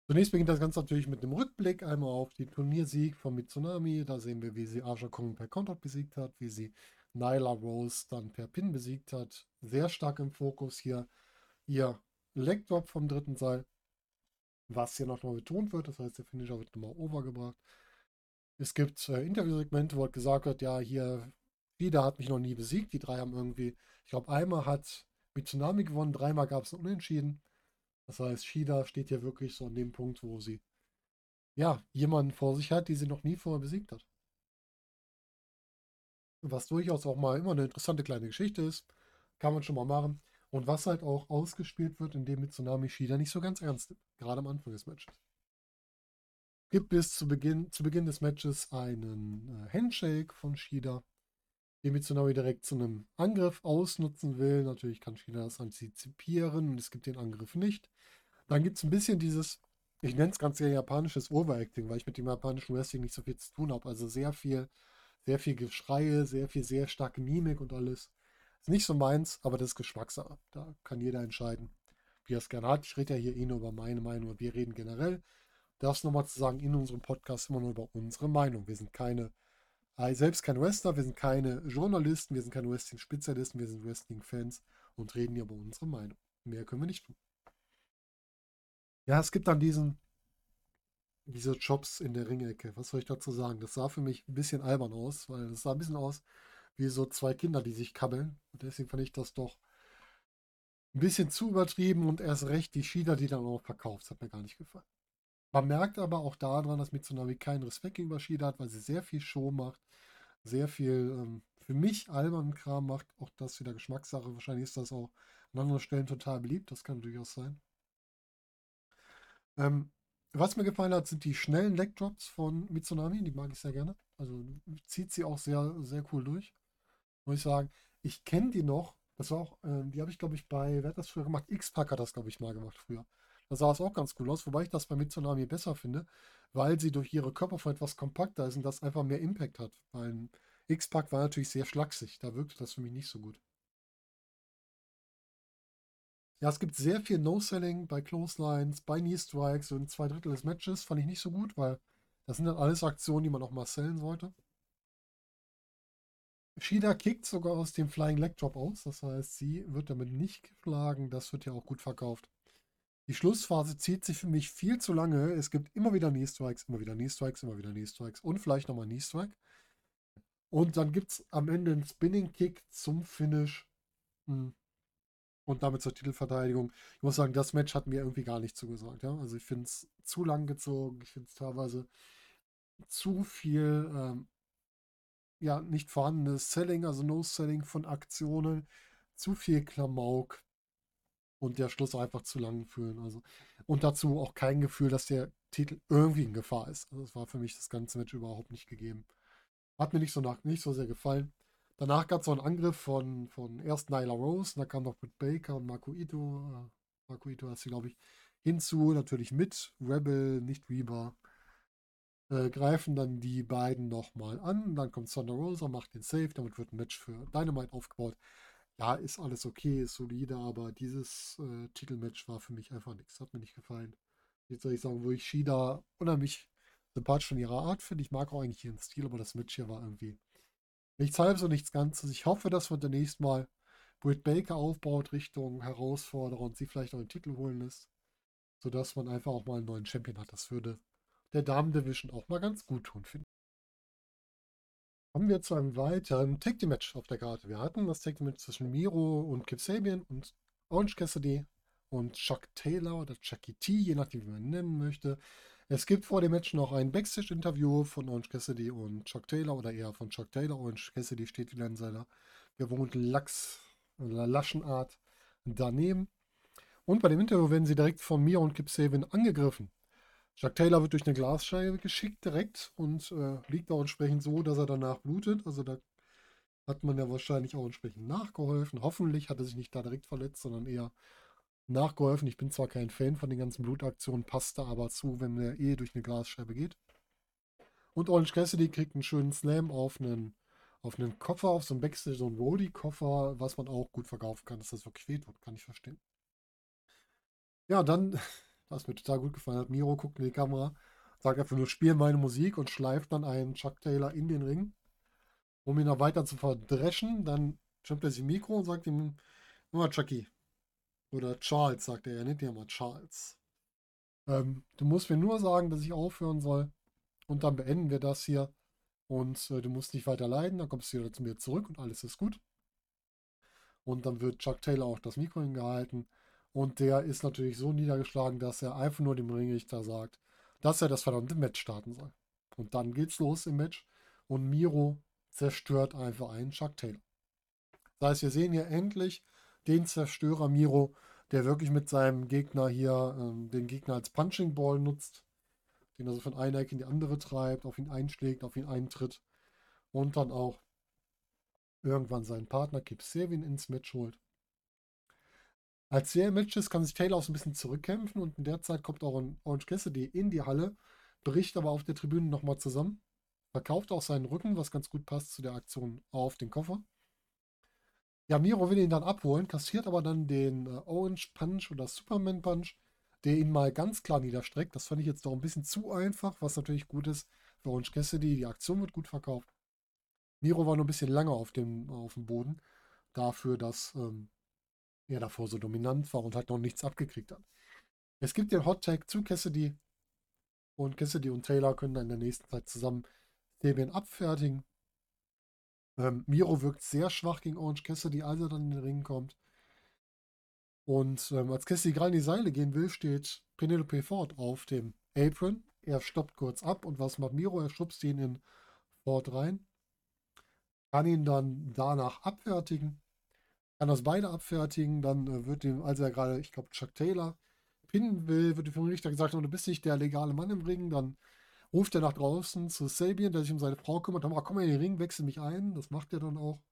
Zunächst beginnt das Ganze natürlich mit einem Rückblick, einmal auf den Turniersieg von Mitsunami. Da sehen wir, wie sie Aja Kong per Konter besiegt hat, wie sie Nyla Rose dann per Pin besiegt hat. Sehr stark im Fokus hier ihr Legdrop vom dritten Seil, was hier nochmal betont wird, das heißt, der Finisher wird nochmal overgebracht. Es gibt äh, Interviewsegmente, wo halt gesagt wird, ja, hier, Shida hat mich noch nie besiegt, die drei haben irgendwie, ich glaube, einmal hat Mitsunami gewonnen, dreimal gab es einen Unentschieden. Das heißt, Shida steht hier wirklich so an dem Punkt, wo sie, ja, jemanden vor sich hat, die sie noch nie vorher besiegt hat. Was durchaus auch mal immer eine interessante kleine Geschichte ist, kann man schon mal machen. Und was halt auch ausgespielt wird, indem Mitsunami Shida nicht so ganz ernst nimmt, gerade am Anfang des Matches. Gibt bis zu Beginn, zu Beginn des Matches einen Handshake von Shida, den Mitsunami direkt zu einem Angriff ausnutzen will. Natürlich kann Shida das antizipieren und es gibt den Angriff nicht. Dann gibt es ein bisschen dieses, ich nenne es ganz eher japanisches Overacting, weil ich mit dem japanischen Wrestling nicht so viel zu tun habe. Also sehr viel, sehr viel Geschreie, sehr viel, sehr starke Mimik und alles. Ist nicht so meins, aber das ist Geschmackssache. Da kann jeder entscheiden, wie er es gerne hat. Ich rede ja hier eh nur über meine Meinung. Wir reden generell, darfst nochmal zu sagen, in unserem Podcast immer nur über unsere Meinung. Wir sind keine, selbst kein Wrestler, wir sind keine Journalisten, wir sind keine Wrestling-Spezialisten, wir sind Wrestling-Fans und reden hier über unsere Meinung. Mehr können wir nicht tun. Ja, es gibt dann diesen, diese Chops in der Ringecke. Was soll ich dazu sagen? Das sah für mich ein bisschen albern aus, weil das sah ein bisschen aus wie so zwei Kinder, die sich kabbeln. Und deswegen fand ich das doch ein bisschen zu übertrieben und erst recht die Shida, die dann auch verkauft. Das hat mir gar nicht gefallen. Man merkt aber auch daran, dass Mitsunami keinen Respekt gegenüber Shida hat, weil sie sehr viel Show macht, sehr viel ähm, für mich albernen Kram macht. Auch das wieder Geschmackssache. Wahrscheinlich ist das auch an anderen Stellen total beliebt. Das kann durchaus sein. Ähm, was mir gefallen hat, sind die schnellen Legdrops von Mitsunami. Die mag ich sehr gerne. Also zieht sie auch sehr, sehr cool durch. Muss ich sagen, ich kenne die noch, das war auch, äh, die habe ich glaube ich bei, wer hat das früher gemacht? X-Pack hat das glaube ich mal gemacht früher. Da sah es auch ganz cool aus, wobei ich das bei Mitsunami besser finde, weil sie durch ihre Körperform etwas kompakter ist und das einfach mehr Impact hat. Beim X-Pack war natürlich sehr schlaksig, da wirkte das für mich nicht so gut. Ja, es gibt sehr viel No-Selling bei Clotheslines, bei Knee-Strikes und zwei Drittel des Matches fand ich nicht so gut, weil das sind dann alles Aktionen, die man auch mal sellen sollte. Shida kickt sogar aus dem Flying Leg Drop aus, das heißt, sie wird damit nicht geschlagen, das wird ja auch gut verkauft. Die Schlussphase zieht sich für mich viel zu lange, es gibt immer wieder Knee-Strikes, immer wieder Knee-Strikes, immer wieder Knee-Strikes und vielleicht nochmal Knee-Strike. Und dann gibt es am Ende einen Spinning-Kick zum Finish. Hm. Und damit zur Titelverteidigung. Ich muss sagen, das Match hat mir irgendwie gar nicht zugesagt. Ja? Also ich finde es zu lang gezogen. Ich finde es teilweise zu viel ähm, ja, nicht vorhandenes Selling, also No-Selling von Aktionen. Zu viel Klamauk. Und der Schluss einfach zu lang fühlen. Also. Und dazu auch kein Gefühl, dass der Titel irgendwie in Gefahr ist. Also das war für mich das ganze Match überhaupt nicht gegeben. Hat mir nicht so, nach, nicht so sehr gefallen. Danach gab es noch einen Angriff von, von erst Nyla Rose, und da kam noch Britt Baker und Marko Ito. Äh, Marko Ito hat sie, glaube ich, hinzu. Natürlich mit Rebel, nicht Reba. Äh, greifen dann die beiden nochmal an. Dann kommt Thunder Rosa, macht den Save. Damit wird ein Match für Dynamite aufgebaut. Ja, ist alles okay, ist solide, aber dieses äh, Titelmatch war für mich einfach nichts. Hat mir nicht gefallen. Jetzt soll ich sagen, wo ich Shida unheimlich sympathisch von ihrer Art finde. Ich mag auch eigentlich ihren Stil, aber das Match hier war irgendwie nichts halb so, nichts Ganzes. Ich hoffe, dass man demnächst mal Britt Baker aufbaut Richtung Herausforderer und sie vielleicht auch den Titel holen lässt, sodass man einfach auch mal einen neuen Champion hat. Das würde der Damen-Division auch mal ganz gut tun, finde ich. Kommen wir zu einem weiteren Tag-Team-Match auf der Karte. Wir hatten das Tag-Team-Match zwischen Miro und Kip Sabian und Orange Cassidy und Chuck Taylor oder Chucky T, je nachdem, wie man ihn nennen möchte. Es gibt vor dem Match noch ein Backstage-Interview von Orange Cassidy und Chuck Taylor, oder eher von Chuck Taylor. Orange Cassidy steht wieder in seiner gewohnten Lachs- oder Laschenart daneben. Und bei dem Interview werden sie direkt von Miro und Kip Sabian angegriffen. Chuck Taylor wird durch eine Glasscheibe geschickt direkt und äh, liegt auch entsprechend so, dass er danach blutet. Also da hat man ja wahrscheinlich auch entsprechend nachgeholfen. Hoffentlich hat er sich nicht da direkt verletzt, sondern eher nachgeholfen. Ich bin zwar kein Fan von den ganzen Blutaktionen, passt da aber zu, wenn der eh durch eine Glasscheibe geht. Und Orange Cassidy kriegt einen schönen Slam auf einen, auf einen Koffer, auf so einen Backstage, so einen Roadie-Koffer, was man auch gut verkaufen kann, dass das wirklich wehtut, kann ich verstehen. Ja, dann, was mir total gut gefallen hat, Miro guckt in die Kamera, sagt einfach nur, spiel meine Musik und schleift dann einen Chuck Taylor in den Ring, um ihn noch weiter zu verdreschen. Dann schippt er sich Mikro und sagt ihm, nur Chucky. Oder Charles, sagt er, er nennt ihn mal Charles. Ähm, du musst mir nur sagen, dass ich aufhören soll. Und dann beenden wir das hier. Und äh, du musst nicht weiter leiden. Dann kommst du wieder zu mir zurück und alles ist gut. Und dann wird Chuck Taylor auch das Mikro hingehalten. Und der ist natürlich so niedergeschlagen, dass er einfach nur dem Ringrichter sagt, dass er das verdammte Match starten soll. Und dann geht's los im Match. Und Miro zerstört einfach einen Chuck Taylor. Das heißt, wir sehen hier endlich den Zerstörer Miro, der wirklich mit seinem Gegner hier ähm, den Gegner als Punching Ball nutzt, den also von einer Ecke in die andere treibt, auf ihn einschlägt, auf ihn eintritt und dann auch irgendwann seinen Partner Kip Sabian ins Match holt. Als sehr im Match ist, kann sich Taylor auch so ein bisschen zurückkämpfen und in der Zeit kommt auch ein Orange Cassidy in die Halle, bricht aber auf der Tribüne nochmal zusammen, verkauft auch seinen Rücken, was ganz gut passt zu der Aktion auf den Koffer. Ja, Miro will ihn dann abholen, kassiert aber dann den Orange Punch oder Superman Punch, der ihn mal ganz klar niederstreckt. Das fand ich jetzt doch ein bisschen zu einfach, was natürlich gut ist für Orange Cassidy. Die Aktion wird gut verkauft. Miro war nur ein bisschen lange auf dem, auf dem Boden, dafür, dass ähm, er davor so dominant war und halt noch nichts abgekriegt hat. Es gibt den Hot Tag zu Cassidy und Cassidy und Taylor können dann in der nächsten Zeit zusammen Sabian abfertigen. Ähm, Miro wirkt sehr schwach gegen Orange Cassidy, als er dann in den Ring kommt. Und ähm, als Cassidy gerade in die Seile gehen will, steht Penelope Ford auf dem Apron. Er stoppt kurz ab und was macht Miro? Er schubst ihn in Ford rein. Kann ihn dann danach abfertigen. Kann das beide abfertigen. Dann äh, wird ihm, als er gerade, ich glaube, Chuck Taylor pinnen will, wird dem Richter gesagt, oh, du bist nicht der legale Mann im Ring, dann ruft er nach draußen zu Sabian, der sich um seine Frau kümmert. Dann sagt, komm mal in den Ring, wechsel mich ein. Das macht er dann auch.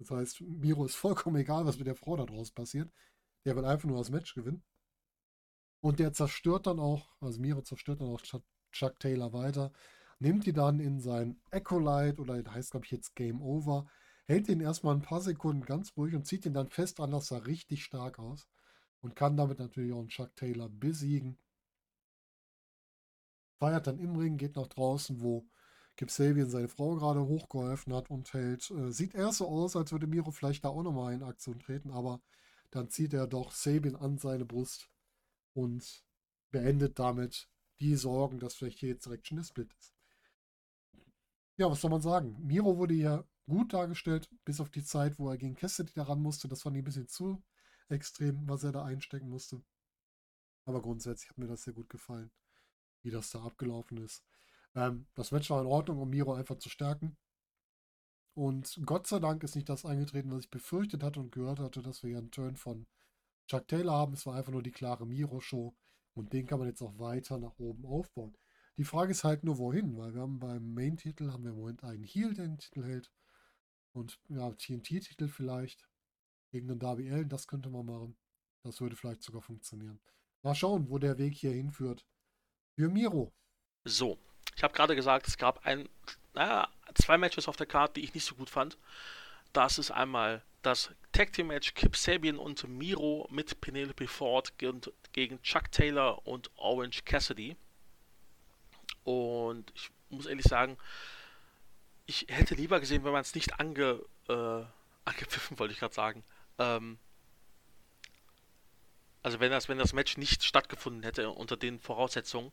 Das heißt, Miro ist vollkommen egal, was mit der Frau da draußen passiert. Der will einfach nur das Match gewinnen. Und der zerstört dann auch, also Miro zerstört dann auch Chuck, Chuck Taylor weiter, nimmt die dann in sein Acolyte, oder das heißt, glaube ich, jetzt Game Over, hält ihn erstmal ein paar Sekunden ganz ruhig und zieht ihn dann fest an, das sah richtig stark aus. Und kann damit natürlich auch einen Chuck Taylor besiegen. Feiert dann im Ring, geht nach draußen, wo Kip Sabian seine Frau gerade hochgeholfen hat und hält. Äh, sieht erst so aus, als würde Miro vielleicht da auch nochmal in Aktion treten, aber dann zieht er doch Sabian an seine Brust und beendet damit die Sorgen, dass vielleicht hier jetzt direkt schon der Split ist. Ja, was soll man sagen? Miro wurde ja gut dargestellt, bis auf die Zeit, wo er gegen Cassidy da ran musste. Das fand ich ein bisschen zu extrem, was er da einstecken musste. Aber grundsätzlich hat mir das sehr gut gefallen, wie das da abgelaufen ist. Ähm, das Match war in Ordnung, um Miro einfach zu stärken. Und Gott sei Dank ist nicht das eingetreten, was ich befürchtet hatte und gehört hatte, dass wir hier einen Turn von Chuck Taylor haben. Es war einfach nur die klare Miro-Show. Und den kann man jetzt auch weiter nach oben aufbauen. Die Frage ist halt nur, wohin? Weil wir haben beim Main-Titel, haben wir im Moment einen Heel, der den Titel hält. Und ja, T N T-Titel vielleicht. Gegen den Darby Allin, das könnte man machen. Das würde vielleicht sogar funktionieren. Mal schauen, wo der Weg hier hinführt. Für Miro. So, ich habe gerade gesagt, es gab ein, naja, zwei Matches auf der Karte, die ich nicht so gut fand. Das ist einmal das Tag Team Match Kip Sabian und Miro mit Penelope Ford gegen Chuck Taylor und Orange Cassidy. Und ich muss ehrlich sagen, ich hätte lieber gesehen, wenn man es nicht ange, äh, angepfiffen, wollte ich gerade sagen. Ähm, also wenn das, wenn das Match nicht stattgefunden hätte unter den Voraussetzungen,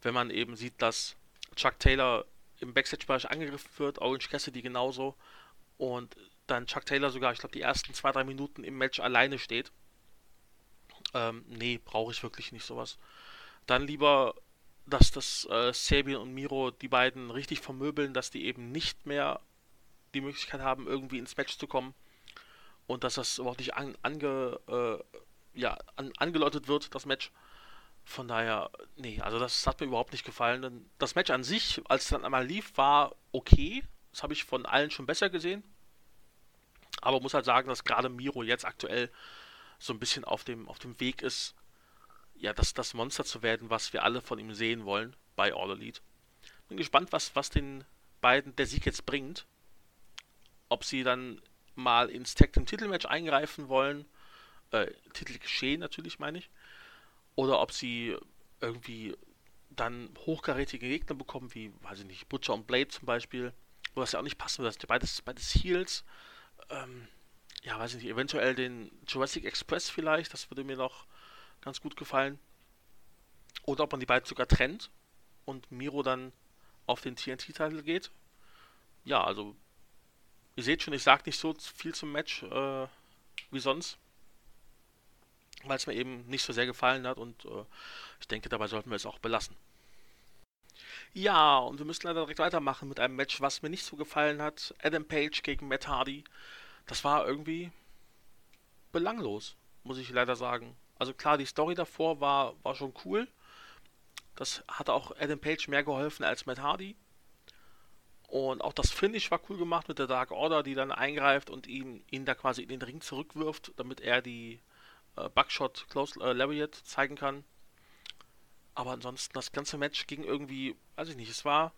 wenn man eben sieht, dass Chuck Taylor im Backstage-Bereich angegriffen wird, Orange Cassidy genauso, und dann Chuck Taylor sogar, ich glaube, die ersten zwei, drei Minuten im Match alleine steht. Ähm, nee, brauche ich wirklich nicht sowas. Dann lieber, dass das äh, Sabian und Miro die beiden richtig vermöbeln, dass die eben nicht mehr die Möglichkeit haben, irgendwie ins Match zu kommen. Und dass das überhaupt nicht an, ange, äh, ja, an, angeläutet wird, das Match. Von daher, nee, also das hat mir überhaupt nicht gefallen. Das Match an sich, als es dann einmal lief, war okay. Das habe ich von allen schon besser gesehen. Aber muss halt sagen, dass gerade Miro jetzt aktuell so ein bisschen auf dem, auf dem Weg ist, ja, das, das Monster zu werden, was wir alle von ihm sehen wollen bei All Elite. Bin gespannt, was, was den beiden der Sieg jetzt bringt. Ob sie dann mal ins Tag Team Titelmatch eingreifen wollen, äh, Titelgeschehen natürlich, meine ich, oder ob sie irgendwie dann hochkarätige Gegner bekommen, wie, weiß ich nicht, Butcher und Blade zum Beispiel, wo das ja auch nicht passen würde, das sind beides, beides Heels. Ähm, ja, weiß ich nicht, eventuell den Jurassic Express vielleicht, das würde mir noch ganz gut gefallen. Oder ob man die beiden sogar trennt und Miro dann auf den T N T-Titel geht. Ja, also, ihr seht schon, ich sage nicht so viel zum Match äh, wie sonst, weil es mir eben nicht so sehr gefallen hat, und äh, ich denke, dabei sollten wir es auch belassen. Ja, und wir müssen leider direkt weitermachen mit einem Match, was mir nicht so gefallen hat. Adam Page gegen Matt Hardy. Das war irgendwie belanglos, muss ich leider sagen. Also klar, die Story davor war, war schon cool. Das hatte auch Adam Page mehr geholfen als Matt Hardy. Und auch das Finish war cool gemacht mit der Dark Order, die dann eingreift und ihn, ihn da quasi in den Ring zurückwirft, damit er die äh, Buckshot Close äh, Lariat zeigen kann. Aber ansonsten, das ganze Match ging irgendwie, weiß ich nicht, es war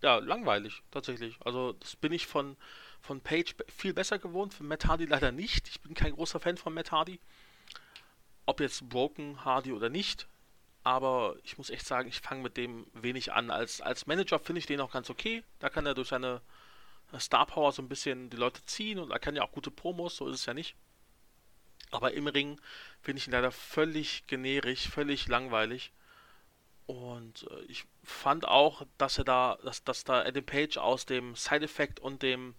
ja langweilig, tatsächlich. Also das bin ich von, von Page viel besser gewohnt, von Matt Hardy leider nicht. Ich bin kein großer Fan von Matt Hardy, ob jetzt Broken Hardy oder nicht. Aber ich muss echt sagen, ich fange mit dem wenig an. Als, als Manager finde ich den auch ganz okay. Da kann er durch seine Star Power so ein bisschen die Leute ziehen, und er kann ja auch gute Promos, so ist es ja nicht. Aber im Ring finde ich ihn leider völlig generisch, völlig langweilig. Und äh, ich fand auch, dass er da, dass, dass da Adam Page aus dem Side Effect und dem,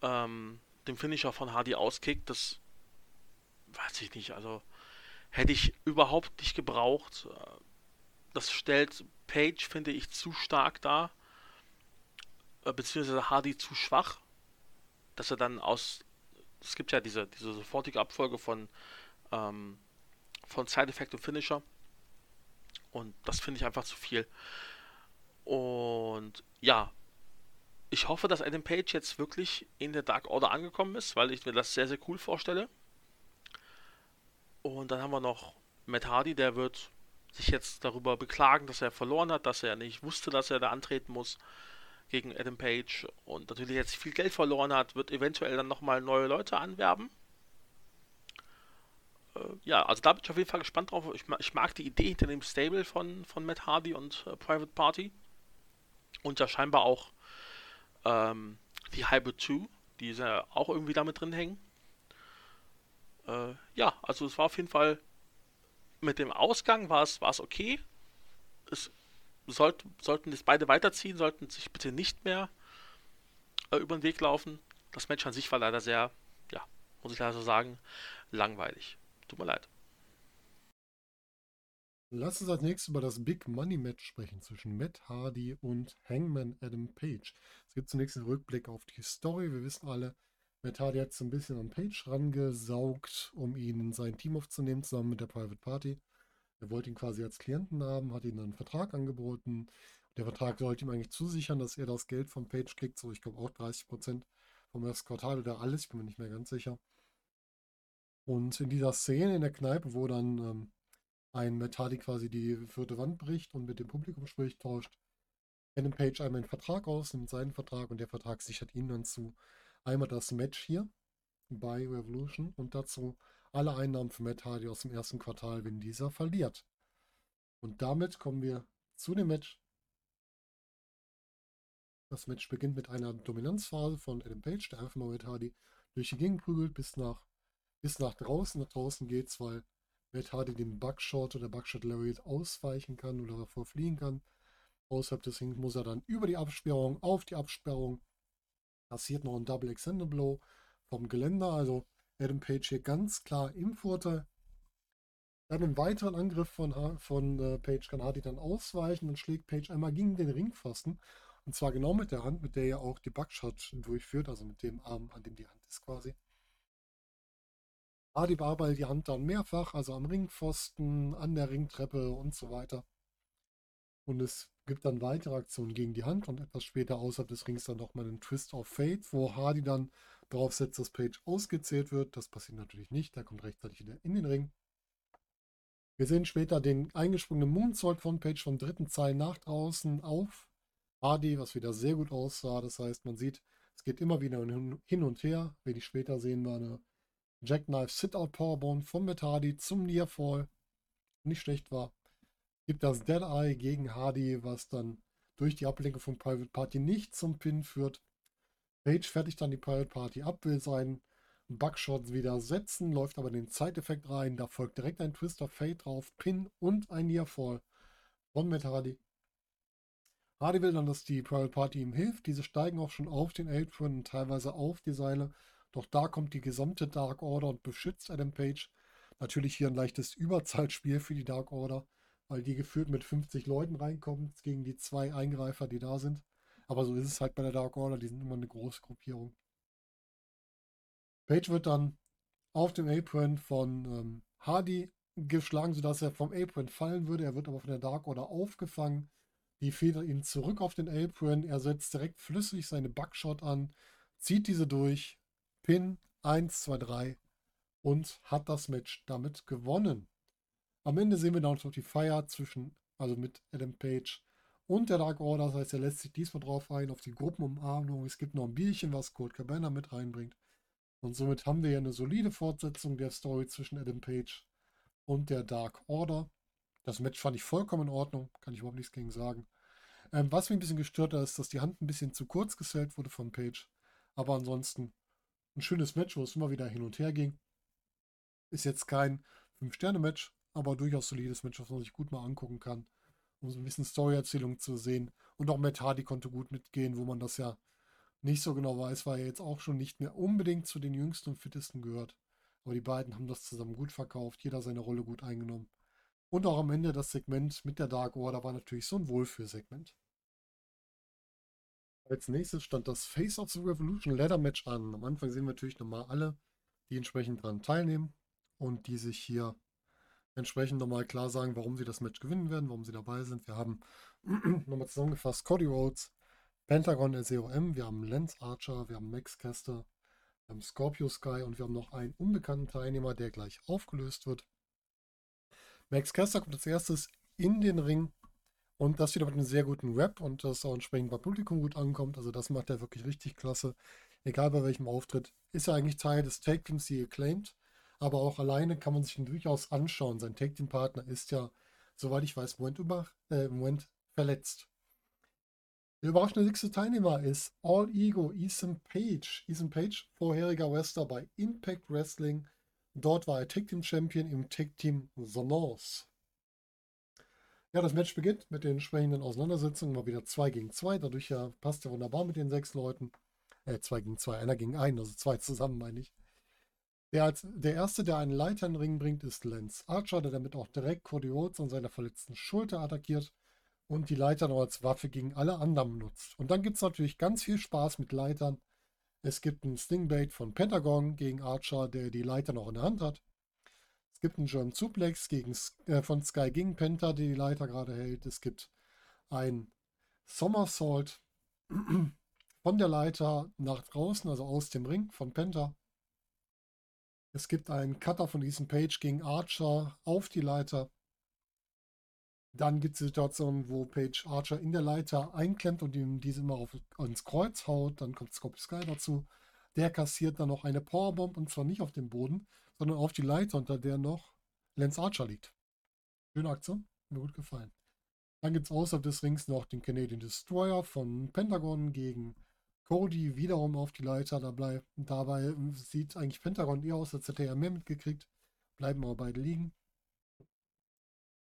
ähm, dem Finisher von Hardy auskickt, das weiß ich nicht, also hätte ich überhaupt nicht gebraucht. Das stellt Page, finde ich, zu stark dar, äh, beziehungsweise Hardy zu schwach, dass er dann aus... Es gibt ja diese, diese sofortige Abfolge von, ähm, von Side Effect und Finisher. Und das finde ich einfach zu viel. Und ja, ich hoffe, dass Adam Page jetzt wirklich in der Dark Order angekommen ist, weil ich mir das sehr, sehr cool vorstelle. Und dann haben wir noch Matt Hardy, der wird sich jetzt darüber beklagen, dass er verloren hat, dass er nicht wusste, dass er da antreten muss gegen Adam Page und natürlich jetzt viel Geld verloren hat, wird eventuell dann nochmal neue Leute anwerben. Äh, ja, also da bin ich auf jeden Fall gespannt drauf. Ich, ich mag die Idee hinter dem Stable von, von Matt Hardy und äh, Private Party und ja scheinbar auch ähm, die Hybrid zwei, die ist ja auch irgendwie damit drin hängen. Äh, ja, also es war auf jeden Fall mit dem Ausgang war es okay. Es sollt, sollten jetzt beide weiterziehen, sollten sich bitte nicht mehr äh, über den Weg laufen. Das Match an sich war leider sehr, ja, muss ich leider so sagen, langweilig. Tut mir leid. Lass uns als nächstes über das Big Money Match sprechen zwischen Matt Hardy und Hangman Adam Page. Es gibt zunächst einen Rückblick auf die Story. Wir wissen alle, Matt Hardy hat so ein bisschen an Page rangesaugt, um ihn in sein Team aufzunehmen, zusammen mit der Private Party. Er wollte ihn quasi als Klienten haben, hat ihm dann einen Vertrag angeboten. Der Vertrag sollte ihm eigentlich zusichern, dass er das Geld von Page kriegt, so ich glaube auch dreißig Prozent vom ersten Quartal oder alles, ich bin mir nicht mehr ganz sicher. Und in dieser Szene in der Kneipe, wo dann ähm, ein Matt Hardy quasi die vierte Wand bricht und mit dem Publikum spricht, tauscht Adam Page einmal einen Vertrag aus, nimmt seinen Vertrag und der Vertrag sichert ihm dann zu, einmal das Match hier bei Revolution und dazu alle Einnahmen für Matt Hardy aus dem ersten Quartal, wenn dieser verliert. Und damit kommen wir zu dem Match. Das Match beginnt mit einer Dominanzphase von Adam Page, der einfach mal Matt Hardy durch die Gegend prügelt, bis nach, bis nach draußen. Nach draußen geht's, weil Matt Hardy den Buckshot oder Buckshot Lariat ausweichen kann oder davor fliehen kann. Außerhalb des Rings muss er dann über die Absperrung, auf die Absperrung, passiert noch ein Double Extended Blow vom Geländer, also Adam Page hier ganz klar im Vorteil. Dann einen weiteren Angriff von, ha- von äh, Page kann Hardy dann ausweichen und schlägt Page einmal gegen den Ringpfosten und zwar genau mit der Hand, mit der er auch die Buckshot durchführt, also mit dem Arm, an dem die Hand ist quasi. Hardy bearbeitet die Hand dann mehrfach, also am Ringpfosten, an der Ringtreppe und so weiter. Und es gibt dann weitere Aktionen gegen die Hand und etwas später außerhalb des Rings dann nochmal einen Twist of Fate, wo Hardy dann drauf setzt, dass Page ausgezählt wird. Das passiert natürlich nicht, da kommt rechtzeitig wieder in den Ring. Wir sehen später den eingesprungenen Moonsault von Page vom dritten Seil nach draußen auf Hardy, was wieder sehr gut aussah. Das heißt, man sieht, es geht immer wieder hin und her. Wenig später sehen wir eine Jackknife Sit-Out Powerbomb von Matt Hardy zum Nearfall. Nicht schlecht war. Gibt das Dead Eye gegen Hardy, was dann durch die Ablenkung von Private Party nicht zum Pin führt. Page fertigt dann die Private Party ab, will seinen Buckshot wieder setzen, läuft aber den Zeiteffekt rein. Da folgt direkt ein Twist of Fate drauf, Pin und ein Nearfall von Matt Hardy. Hardy will dann, dass die Private Party ihm hilft. Diese steigen auch schon auf den Apron und teilweise auf die Seile. Doch da kommt die gesamte Dark Order und beschützt Adam Page. Natürlich hier ein leichtes Überzahlspiel für die Dark Order, weil die geführt mit fünfzig Leuten reinkommt gegen die zwei Eingreifer, die da sind. Aber so ist es halt bei der Dark Order, die sind immer eine große Gruppierung. Page wird dann auf dem Apron von ähm, Hardy geschlagen, sodass er vom Apron fallen würde. Er wird aber von der Dark Order aufgefangen. Die federt ihn zurück auf den Apron. Er setzt direkt flüssig seine Buckshot an, zieht diese durch, Pin eins, zwei, drei und hat das Match damit gewonnen. Am Ende sehen wir dann noch die Feier zwischen, also mit Adam Page und der Dark Order. Das heißt, er lässt sich diesmal drauf ein, auf die Gruppenumarmung. Es gibt noch ein Bierchen, was Colt Cabana mit reinbringt. Und somit haben wir ja eine solide Fortsetzung der Story zwischen Adam Page und der Dark Order. Das Match fand ich vollkommen in Ordnung. Kann ich überhaupt nichts gegen sagen. Ähm, was mich ein bisschen gestört hat, ist, dass die Hand ein bisschen zu kurz gesellt wurde von Page. Aber ansonsten ein schönes Match, wo es immer wieder hin und her ging. Ist jetzt kein fünf Sterne Match. Aber durchaus solides Match, was man sich gut mal angucken kann, um so ein bisschen Story-Erzählung zu sehen. Und auch Matt Hardy konnte gut mitgehen, wo man das ja nicht so genau weiß, weil er jetzt auch schon nicht mehr unbedingt zu den jüngsten und fittesten gehört. Aber die beiden haben das zusammen gut verkauft, jeder seine Rolle gut eingenommen. Und auch am Ende das Segment mit der Dark Order war natürlich so ein Wohlfühlsegment. Als nächstes stand das Face of the Revolution Ladder Match an. Am Anfang sehen wir natürlich nochmal alle, die entsprechend daran teilnehmen und die sich hier entsprechend nochmal klar sagen, warum sie das Match gewinnen werden, warum sie dabei sind. Wir haben nochmal zusammengefasst Cody Rhodes, Pentagon El Zero M, wir haben Lance Archer, wir haben Max Caster, Wir haben Scorpio Sky und wir haben noch einen unbekannten Teilnehmer, der gleich aufgelöst wird. Max Caster kommt als erstes in den Ring und das wieder mit einem sehr guten Rap und das auch entsprechend bei Publikum gut ankommt. Also das macht er wirklich richtig klasse. Egal bei welchem Auftritt, ist er eigentlich Teil des Tag Teams, die Acclaimed. Aber auch alleine kann man sich ihn durchaus anschauen. Sein Tag Team Partner ist ja, soweit ich weiß, im Moment, über, äh, im Moment verletzt. Der überraschende nächste Teilnehmer ist All Ego, Ethan Page. Ethan Page, vorheriger Wrestler bei Impact Wrestling. Dort war er Tag Team Champion im Tag Team The North. Ja, das Match beginnt mit den entsprechenden Auseinandersetzungen. Mal wieder zwei gegen zwei. Dadurch ja, passt er wunderbar mit den sechs Leuten. Äh, zwei gegen zwei, einer gegen einen, also zwei zusammen meine ich. Der, als, der erste, der einen Leiter in den Ring bringt, ist Lance Archer, der damit auch direkt Cody Rhodes an seiner verletzten Schulter attackiert und die Leiter noch als Waffe gegen alle anderen nutzt. Und dann gibt es natürlich ganz viel Spaß mit Leitern. Es gibt einen Stingbait von Pentagon gegen Archer, der die Leiter noch in der Hand hat. Es gibt einen German Suplex gegen, äh, von Sky gegen Penta, der die Leiter gerade hält. Es gibt ein Somersault von der Leiter nach draußen, also aus dem Ring von Penta. Es gibt einen Cutter von Ethan Page gegen Archer auf die Leiter. Dann gibt es die Situation, wo Page Archer in der Leiter einklemmt und ihm diese immer auf, ans Kreuz haut. Dann kommt Scorpio Sky dazu. Der kassiert dann noch eine Powerbomb und zwar nicht auf den Boden, sondern auf die Leiter, unter der noch Lance Archer liegt. Schöne Aktion, mir gut gefallen. Dann gibt es außerhalb des Rings noch den Canadian Destroyer von Pentagon gegen Cody wiederum auf die Leiter. Dabei, dabei sieht eigentlich Pentagon eher aus, als hätte er mehr mitgekriegt. Bleiben aber beide liegen.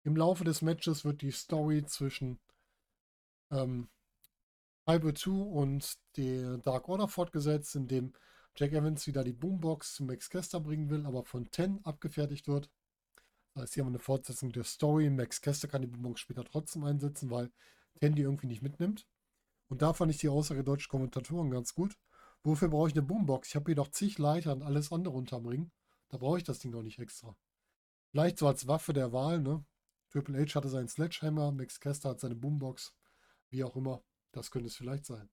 Im Laufe des Matches wird die Story zwischen ähm, Hybrid zwei und der Dark Order fortgesetzt, in dem Jack Evans wieder die Boombox zu Max Caster bringen will, aber von Ten abgefertigt wird. Das heißt, hier haben wir eine Fortsetzung der Story. Max Caster kann die Boombox später trotzdem einsetzen, weil Ten die irgendwie nicht mitnimmt. Und da fand ich die Aussage der deutschen Kommentatoren ganz gut. Wofür brauche ich eine Boombox? Ich habe hier doch zig Leiter und alles andere unterm Ring. Da brauche ich das Ding doch nicht extra. Vielleicht so als Waffe der Wahl, ne? Triple H hatte seinen Sledgehammer, Max Caster hat seine Boombox, wie auch immer. Das könnte es vielleicht sein.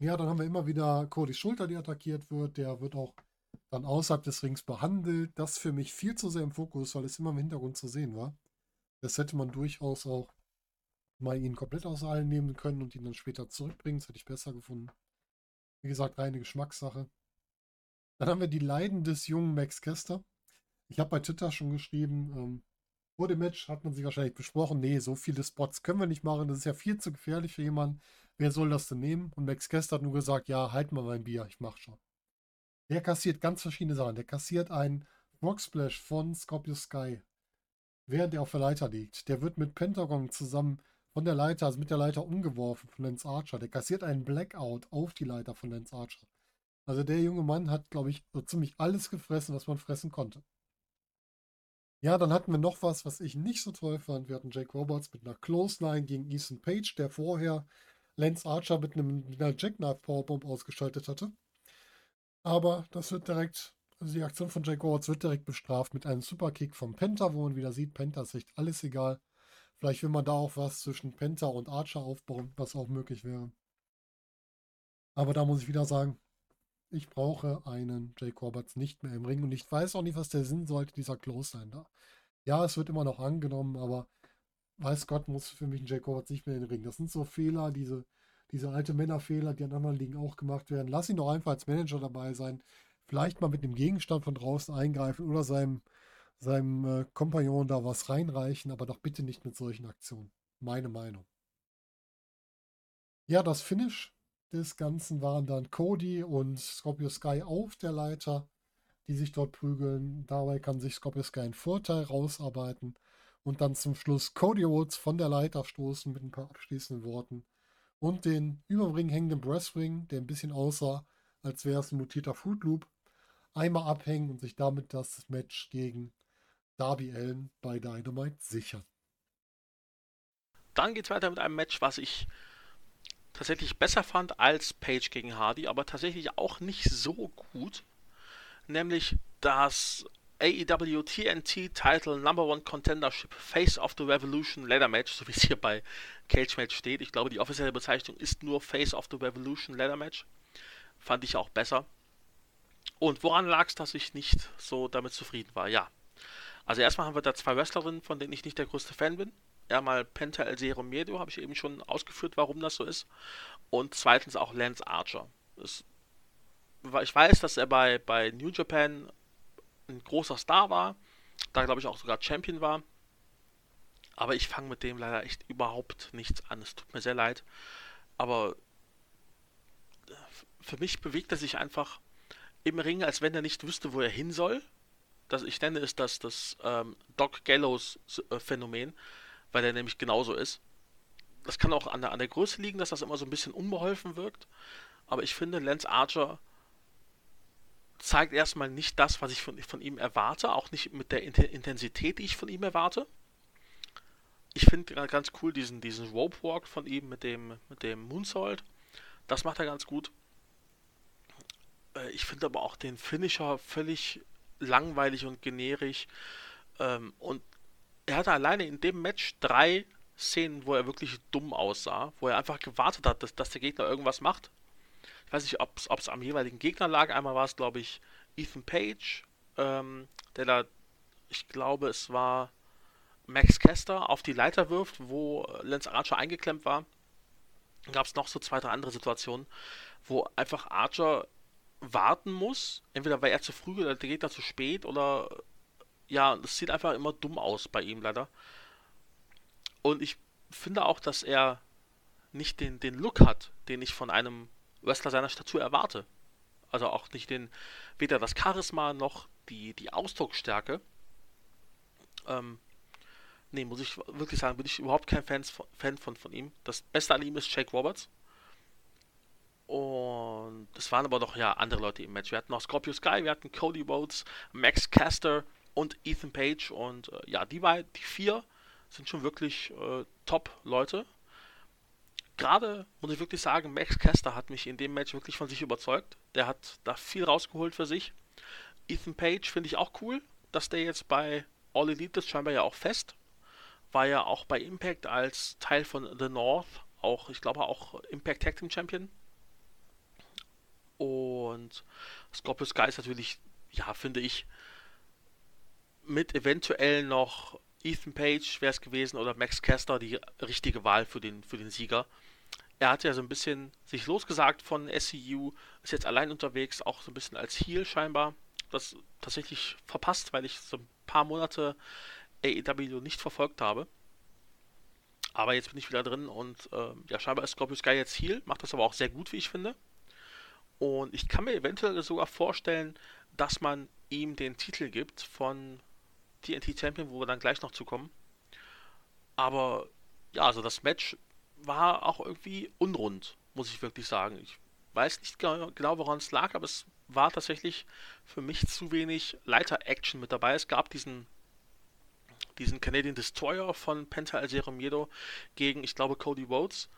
Ja, dann haben wir immer wieder Cody Schulter, die attackiert wird. Der wird auch dann außerhalb des Rings behandelt. Das für mich viel zu sehr im Fokus, weil es immer im Hintergrund zu sehen war. Das hätte man durchaus auch mal ihn komplett aus allen nehmen können und ihn dann später zurückbringen. Das hätte ich besser gefunden. Wie gesagt, reine Geschmackssache. Dann haben wir die Leiden des jungen Max Caster. Ich habe bei Twitter schon geschrieben, ähm, vor dem Match hat man sich wahrscheinlich besprochen, nee, so viele Spots können wir nicht machen, das ist ja viel zu gefährlich für jemanden. Wer soll das denn nehmen? Und Max Caster hat nur gesagt, ja, halt mal mein Bier, ich mach schon. Der kassiert ganz verschiedene Sachen. Der kassiert einen Rock Splash von Scorpio Sky, während er auf der Leiter liegt. Der wird mit Pentagon zusammen von der Leiter, also mit der Leiter umgeworfen von Lance Archer. Der kassiert einen Blackout auf die Leiter von Lance Archer. Also der junge Mann hat, glaube ich, so ziemlich alles gefressen, was man fressen konnte. Ja, dann hatten wir noch was, was ich nicht so toll fand. Wir hatten Jake Roberts mit einer Clothesline gegen Ethan Page, der vorher Lance Archer mit, einem, mit einer Jackknife-Powerbomb ausgeschaltet hatte. Aber das wird direkt, also die Aktion von Jake Roberts wird direkt bestraft mit einem Superkick vom Penta, wo man wieder sieht, Penta ist echt alles egal. Vielleicht will man da auch was zwischen Penta und Archer aufbauen, was auch möglich wäre. Aber da muss ich wieder sagen, ich brauche einen Jake Roberts nicht mehr im Ring und ich weiß auch nicht, was der Sinn sollte, dieser Clothesline da. Ja, es wird immer noch angenommen, aber weiß Gott, muss für mich ein Jake Roberts nicht mehr in den Ring. Das sind so Fehler, diese, diese alte Männerfehler, die an anderen Ligen auch gemacht werden. Lass ihn doch einfach als Manager dabei sein, vielleicht mal mit dem Gegenstand von draußen eingreifen oder seinem, seinem äh, Kompagnon da was reinreichen, aber doch bitte nicht mit solchen Aktionen. Meine Meinung. Ja, das Finish des Ganzen waren dann Cody und Scorpio Sky auf der Leiter, die sich dort prügeln. Dabei kann sich Scorpio Sky einen Vorteil rausarbeiten und dann zum Schluss Cody Rhodes von der Leiter stoßen mit ein paar abschließenden Worten und den über dem Ring hängenden Breathwing, der ein bisschen aussah, als wäre es ein mutierter Footloop, einmal abhängen und sich damit das Match gegen Darby Allin bei Dynamite sichern. Dann geht es weiter mit einem Match, was ich tatsächlich besser fand als Page gegen Hardy, aber tatsächlich auch nicht so gut. Nämlich das A E W T N T Title Number One Contendership Face of the Revolution Ladder Match, so wie es hier bei Cage Match steht. Ich glaube, die offizielle Bezeichnung ist nur Face of the Revolution Ladder Match. Fand ich auch besser. Und woran lag es, dass ich nicht so damit zufrieden war? Ja, also erstmal haben wir da zwei Wrestlerinnen, von denen ich nicht der größte Fan bin. Einmal Penta El Zero Miedo, habe ich eben schon ausgeführt, warum das so ist. Und zweitens auch Lance Archer. Das, ich weiß, dass er bei, bei New Japan ein großer Star war, da glaube ich auch sogar Champion war. Aber ich fange mit dem leider echt überhaupt nichts an. Es tut mir sehr leid. Aber für mich bewegt er sich einfach im Ring, als wenn er nicht wüsste, wo er hin soll. Das, ich nenne es das, das ähm, Doc Gallows-Phänomen, weil der nämlich genauso ist. Das kann auch an der, an der Größe liegen, dass das immer so ein bisschen unbeholfen wirkt. Aber ich finde, Lance Archer zeigt erstmal nicht das, was ich von, von ihm erwarte. Auch nicht mit der Intensität, die ich von ihm erwarte. Ich finde ganz cool diesen, diesen Rope Walk von ihm mit dem, mit dem Moonsault. Das macht er ganz gut. Ich finde aber auch den Finisher völlig langweilig und generisch. Und er hatte alleine in dem Match drei Szenen, wo er wirklich dumm aussah. Wo er einfach gewartet hat, dass, dass der Gegner irgendwas macht. Ich weiß nicht, ob es am jeweiligen Gegner lag. Einmal war es, glaube ich, Ethan Page. Ähm, der da, ich glaube, es war Max Caster auf die Leiter wirft, wo Lance Archer eingeklemmt war. Gab es noch so zwei, drei andere Situationen, wo einfach Archer warten muss. Entweder war er zu früh oder der Gegner zu spät oder ja, es sieht einfach immer dumm aus bei ihm leider. Und ich finde auch, dass er nicht den, den Look hat, den ich von einem Wrestler seiner Statur erwarte. Also auch nicht den, weder das Charisma noch die, die Ausdrucksstärke. Ähm, Nee, muss ich wirklich sagen, bin ich überhaupt kein Fans, Fan von, von ihm. Das Beste an ihm ist Jake Roberts. Und es waren aber noch ja, andere Leute im Match. Wir hatten noch Scorpio Sky, wir hatten Cody Rhodes, Max Caster und Ethan Page. Und äh, ja, die, war, die vier sind schon wirklich äh, Top-Leute. Gerade, muss ich wirklich sagen, Max Caster hat mich in dem Match wirklich von sich überzeugt. Der hat da viel rausgeholt für sich. Ethan Page finde ich auch cool, dass der jetzt bei All Elite ist, scheinbar ja auch fest. War ja auch bei Impact als Teil von The North, auch, ich glaube auch Impact Tag Team Champion. Und Scorpio Sky ist natürlich, ja, finde ich, mit eventuell noch Ethan Page wäre es gewesen oder Max Caster die richtige Wahl für den, für den Sieger. Er hat ja so ein bisschen sich losgesagt von S C U, ist jetzt allein unterwegs, auch so ein bisschen als Heel scheinbar. Das tatsächlich verpasst, weil ich so ein paar Monate A E W nicht verfolgt habe. Aber jetzt bin ich wieder drin und äh, ja, scheinbar ist Scorpio Sky jetzt Heel, macht das aber auch sehr gut, wie ich finde. Und ich kann mir eventuell sogar vorstellen, dass man ihm den Titel gibt von T N T Champion, wo wir dann gleich noch zukommen. Aber ja, also das Match war auch irgendwie unrund, muss ich wirklich sagen. Ich weiß nicht genau, woran es lag, aber es war tatsächlich für mich zu wenig Leiter-Action mit dabei. Es gab diesen diesen Canadian Destroyer von Penta El Zero Miedo gegen, ich glaube, Cody Rhodes,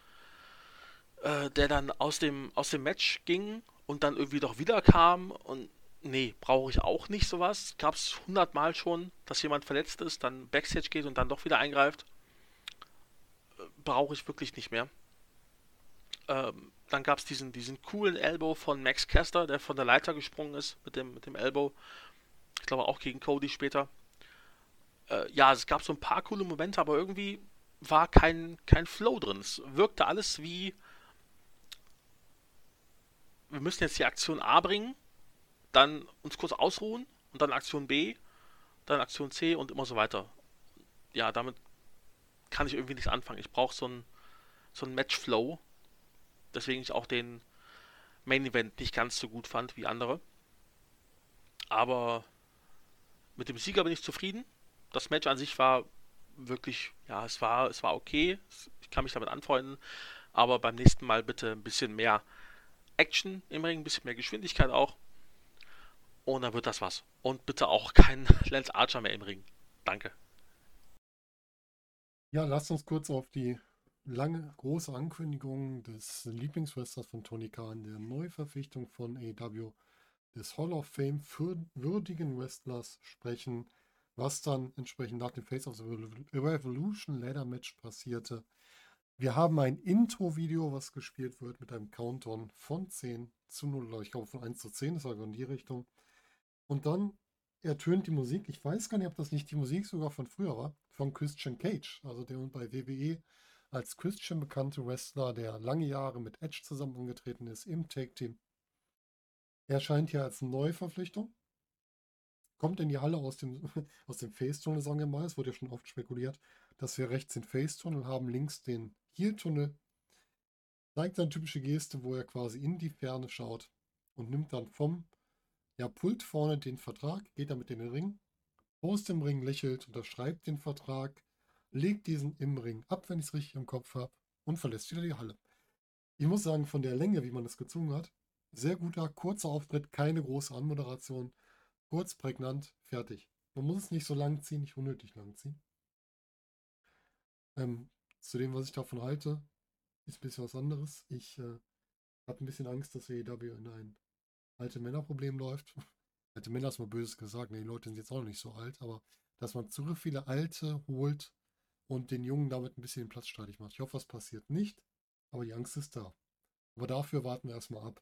äh, der dann aus dem, aus dem Match ging und dann irgendwie doch wieder kam und nee, brauche ich auch nicht sowas. Gab es hundertmal schon, dass jemand verletzt ist, dann Backstage geht und dann doch wieder eingreift. Äh, brauche ich wirklich nicht mehr. Ähm, dann gab es diesen, diesen coolen Elbow von Max Caster, der von der Leiter gesprungen ist mit dem, mit dem Elbow. Ich glaube auch gegen Cody später. Ja, es gab so ein paar coole Momente, aber irgendwie war kein, kein Flow drin. Es wirkte alles wie, wir müssen jetzt die Aktion A bringen, dann uns kurz ausruhen und dann Aktion B, dann Aktion C und immer so weiter. Ja, damit kann ich irgendwie nichts anfangen. Ich brauche so einen so einen Match-Flow, deswegen ich auch den Main-Event nicht ganz so gut fand wie andere. Aber mit dem Sieger bin ich zufrieden. Das Match an sich war wirklich, ja, es war, es war okay. Ich kann mich damit anfreunden. Aber beim nächsten Mal bitte ein bisschen mehr Action im Ring, ein bisschen mehr Geschwindigkeit auch. Und dann wird das was. Und bitte auch kein Lance Archer mehr im Ring. Danke. Ja, lasst uns kurz auf die lange, große Ankündigung des Lieblingswrestlers von Tony Khan, der Neuverpflichtung von A E W, des Hall of Fame für würdigen Wrestlers sprechen. Was dann entsprechend nach dem Face of the Revolution Ladder Match passierte. Wir haben ein Intro-Video, was gespielt wird mit einem Countdown von zehn zu null, oder ich glaube von eins zu zehn, das war in die Richtung. Und dann ertönt die Musik, ich weiß gar nicht, ob das nicht die Musik sogar von früher war, von Christian Cage, also der bei W W E als Christian bekannte Wrestler, der lange Jahre mit Edge zusammen angetreten ist im Tag-Team. Er erscheint hier als Neuverpflichtung, kommt in die Halle aus dem, aus dem Face-Tunnel, sagen wir mal, es wurde ja schon oft spekuliert, dass wir rechts den Face-Tunnel haben, links den Heel-Tunnel, zeigt seine typische Geste, wo er quasi in die Ferne schaut und nimmt dann vom ja, Pult vorne den Vertrag, geht damit in den Ring, aus dem Ring lächelt, unterschreibt den Vertrag, legt diesen im Ring ab, wenn ich es richtig im Kopf habe, und verlässt wieder die Halle. Ich muss sagen, von der Länge, wie man es gezogen hat, sehr guter, kurzer Auftritt, keine große Anmoderation, kurz, prägnant, fertig. Man muss es nicht so lang ziehen, nicht unnötig lang ziehen. Ähm, zu dem, was ich davon halte, ist ein bisschen was anderes. Ich äh, habe ein bisschen Angst, dass A E W in ein alte Männerproblem läuft. Alte Männer ist mal Böses gesagt, nee, die Leute sind jetzt auch noch nicht so alt, aber dass man zu viele Alte holt und den Jungen damit ein bisschen den Platz streitig macht. Ich hoffe, das passiert nicht, aber die Angst ist da. Aber dafür warten wir erstmal ab,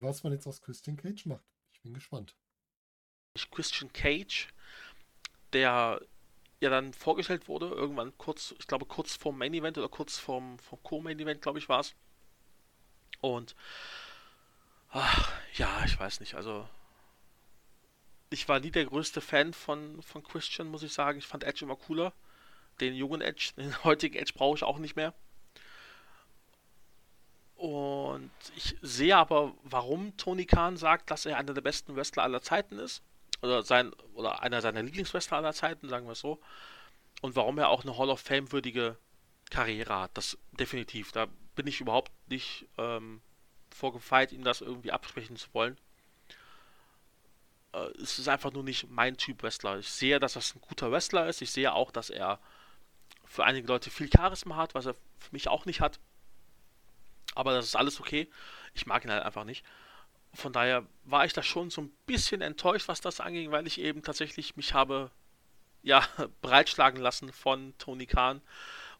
was man jetzt aus Christian Cage macht. Ich bin gespannt. Christian Cage, der ja dann vorgestellt wurde, irgendwann kurz, ich glaube kurz vorm Main Event oder kurz vorm, vorm Co-Main Event, glaube ich, war es. Und ach, ja, ich weiß nicht, also ich war nie der größte Fan von, von Christian, muss ich sagen. Ich fand Edge immer cooler. Den jungen Edge, den heutigen Edge brauche ich auch nicht mehr. Und ich sehe aber, warum Tony Khan sagt, dass er einer der besten Wrestler aller Zeiten ist. Oder sein oder einer seiner Lieblingswrestler aller Zeiten, sagen wir es so. Und warum er auch eine Hall of Fame-würdige Karriere hat. Das definitiv. Da bin ich überhaupt nicht ähm, vorgefeilt, ihm das irgendwie absprechen zu wollen. Äh, es ist einfach nur nicht mein Typ Wrestler. Ich sehe, dass das ein guter Wrestler ist. Ich sehe auch, dass er für einige Leute viel Charisma hat, was er für mich auch nicht hat. Aber das ist alles okay. Ich mag ihn halt einfach nicht. Von daher war ich da schon so ein bisschen enttäuscht, was das anging, weil ich eben tatsächlich mich habe, ja, breitschlagen lassen von Tony Khan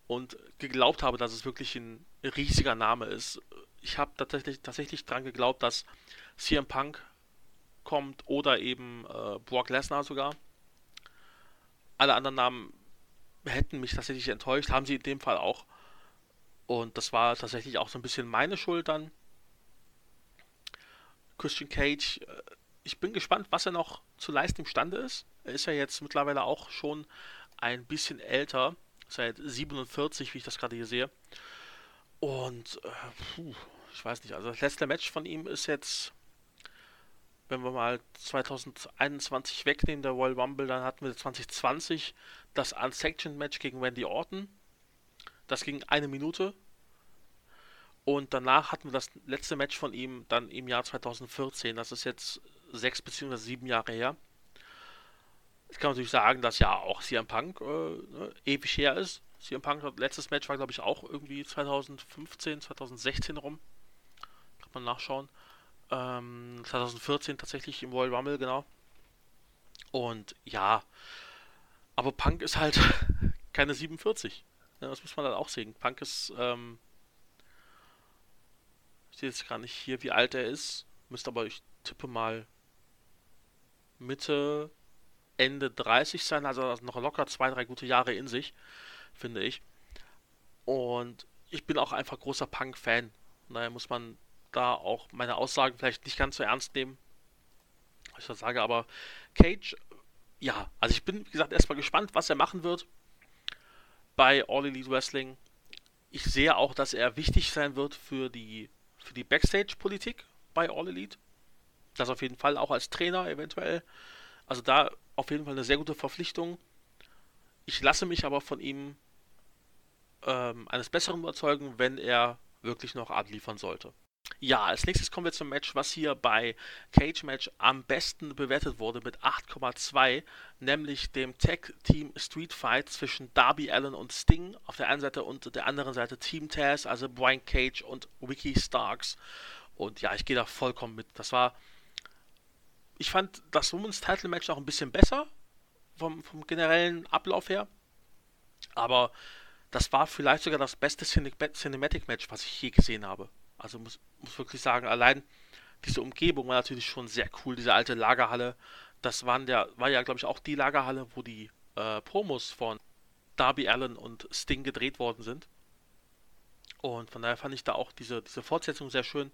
und geglaubt habe, dass es wirklich ein riesiger Name ist. Ich habe tatsächlich, tatsächlich dran geglaubt, dass C M Punk kommt oder eben äh, Brock Lesnar sogar. Alle anderen Namen hätten mich tatsächlich enttäuscht, haben sie in dem Fall auch. Und das war tatsächlich auch so ein bisschen meine Schuld dann. Christian Cage, ich bin gespannt, was er noch zu leisten imstande ist. Er ist ja jetzt mittlerweile auch schon ein bisschen älter, seit siebenundvierzig, wie ich das gerade hier sehe. Und, äh, puh, ich weiß nicht, also das letzte Match von ihm ist jetzt, wenn wir mal zwanzig einundzwanzig wegnehmen, der Royal Rumble, dann hatten wir zwanzig zwanzig das Unsanctioned Match gegen Randy Orton. Das ging eine Minute. Und danach hatten wir das letzte Match von ihm dann im Jahr zwanzig vierzehn. Das ist jetzt sechs bzw. sieben Jahre her. Ich kann natürlich sagen, dass ja auch C M Punk äh, ne, ewig her ist. C M Punk, letztes Match war, glaube ich, auch irgendwie zwanzig fünfzehn, zwanzig sechzehn rum. Kann man nachschauen. Ähm, zwanzig vierzehn tatsächlich im Royal Rumble, genau. Und ja, aber Punk ist halt keine siebenundvierzig. Ja, das muss man dann auch sehen. Punk ist, ähm, ich sehe jetzt gar nicht hier, wie alt er ist. Müsste aber, ich tippe mal, Mitte, Ende dreißig sein. Also noch locker zwei, drei gute Jahre in sich, finde ich. Und ich bin auch einfach großer Punk-Fan. Daher muss man da auch meine Aussagen vielleicht nicht ganz so ernst nehmen, was ich da sage. Aber Cage, ja, also ich bin, wie gesagt, erstmal gespannt, was er machen wird bei All Elite Wrestling. Ich sehe auch, dass er wichtig sein wird für die, für die Backstage-Politik bei All Elite. Das auf jeden Fall, auch als Trainer eventuell. Also da auf jeden Fall eine sehr gute Verpflichtung. Ich lasse mich aber von ihm ähm, eines Besseren überzeugen, wenn er wirklich noch abliefern sollte. Ja, als nächstes kommen wir zum Match, was hier bei Cage Match am besten bewertet wurde mit acht Komma zwei, nämlich dem Tag Team Street Fight zwischen Darby Allin und Sting auf der einen Seite und der anderen Seite Team Taz, also Brian Cage und Ricky Starks. Und ja, ich gehe da vollkommen mit. Das war, ich fand das Women's Title Match noch ein bisschen besser vom, vom generellen Ablauf her, aber das war vielleicht sogar das beste Cin- Cinematic-Match, was ich je gesehen habe. Also muss, muss wirklich sagen, allein diese Umgebung war natürlich schon sehr cool, diese alte Lagerhalle. Das waren der, war ja, glaube ich, auch die Lagerhalle, wo die äh, Promos von Darby Allin und Sting gedreht worden sind. Und von daher fand ich da auch diese, diese Fortsetzung sehr schön.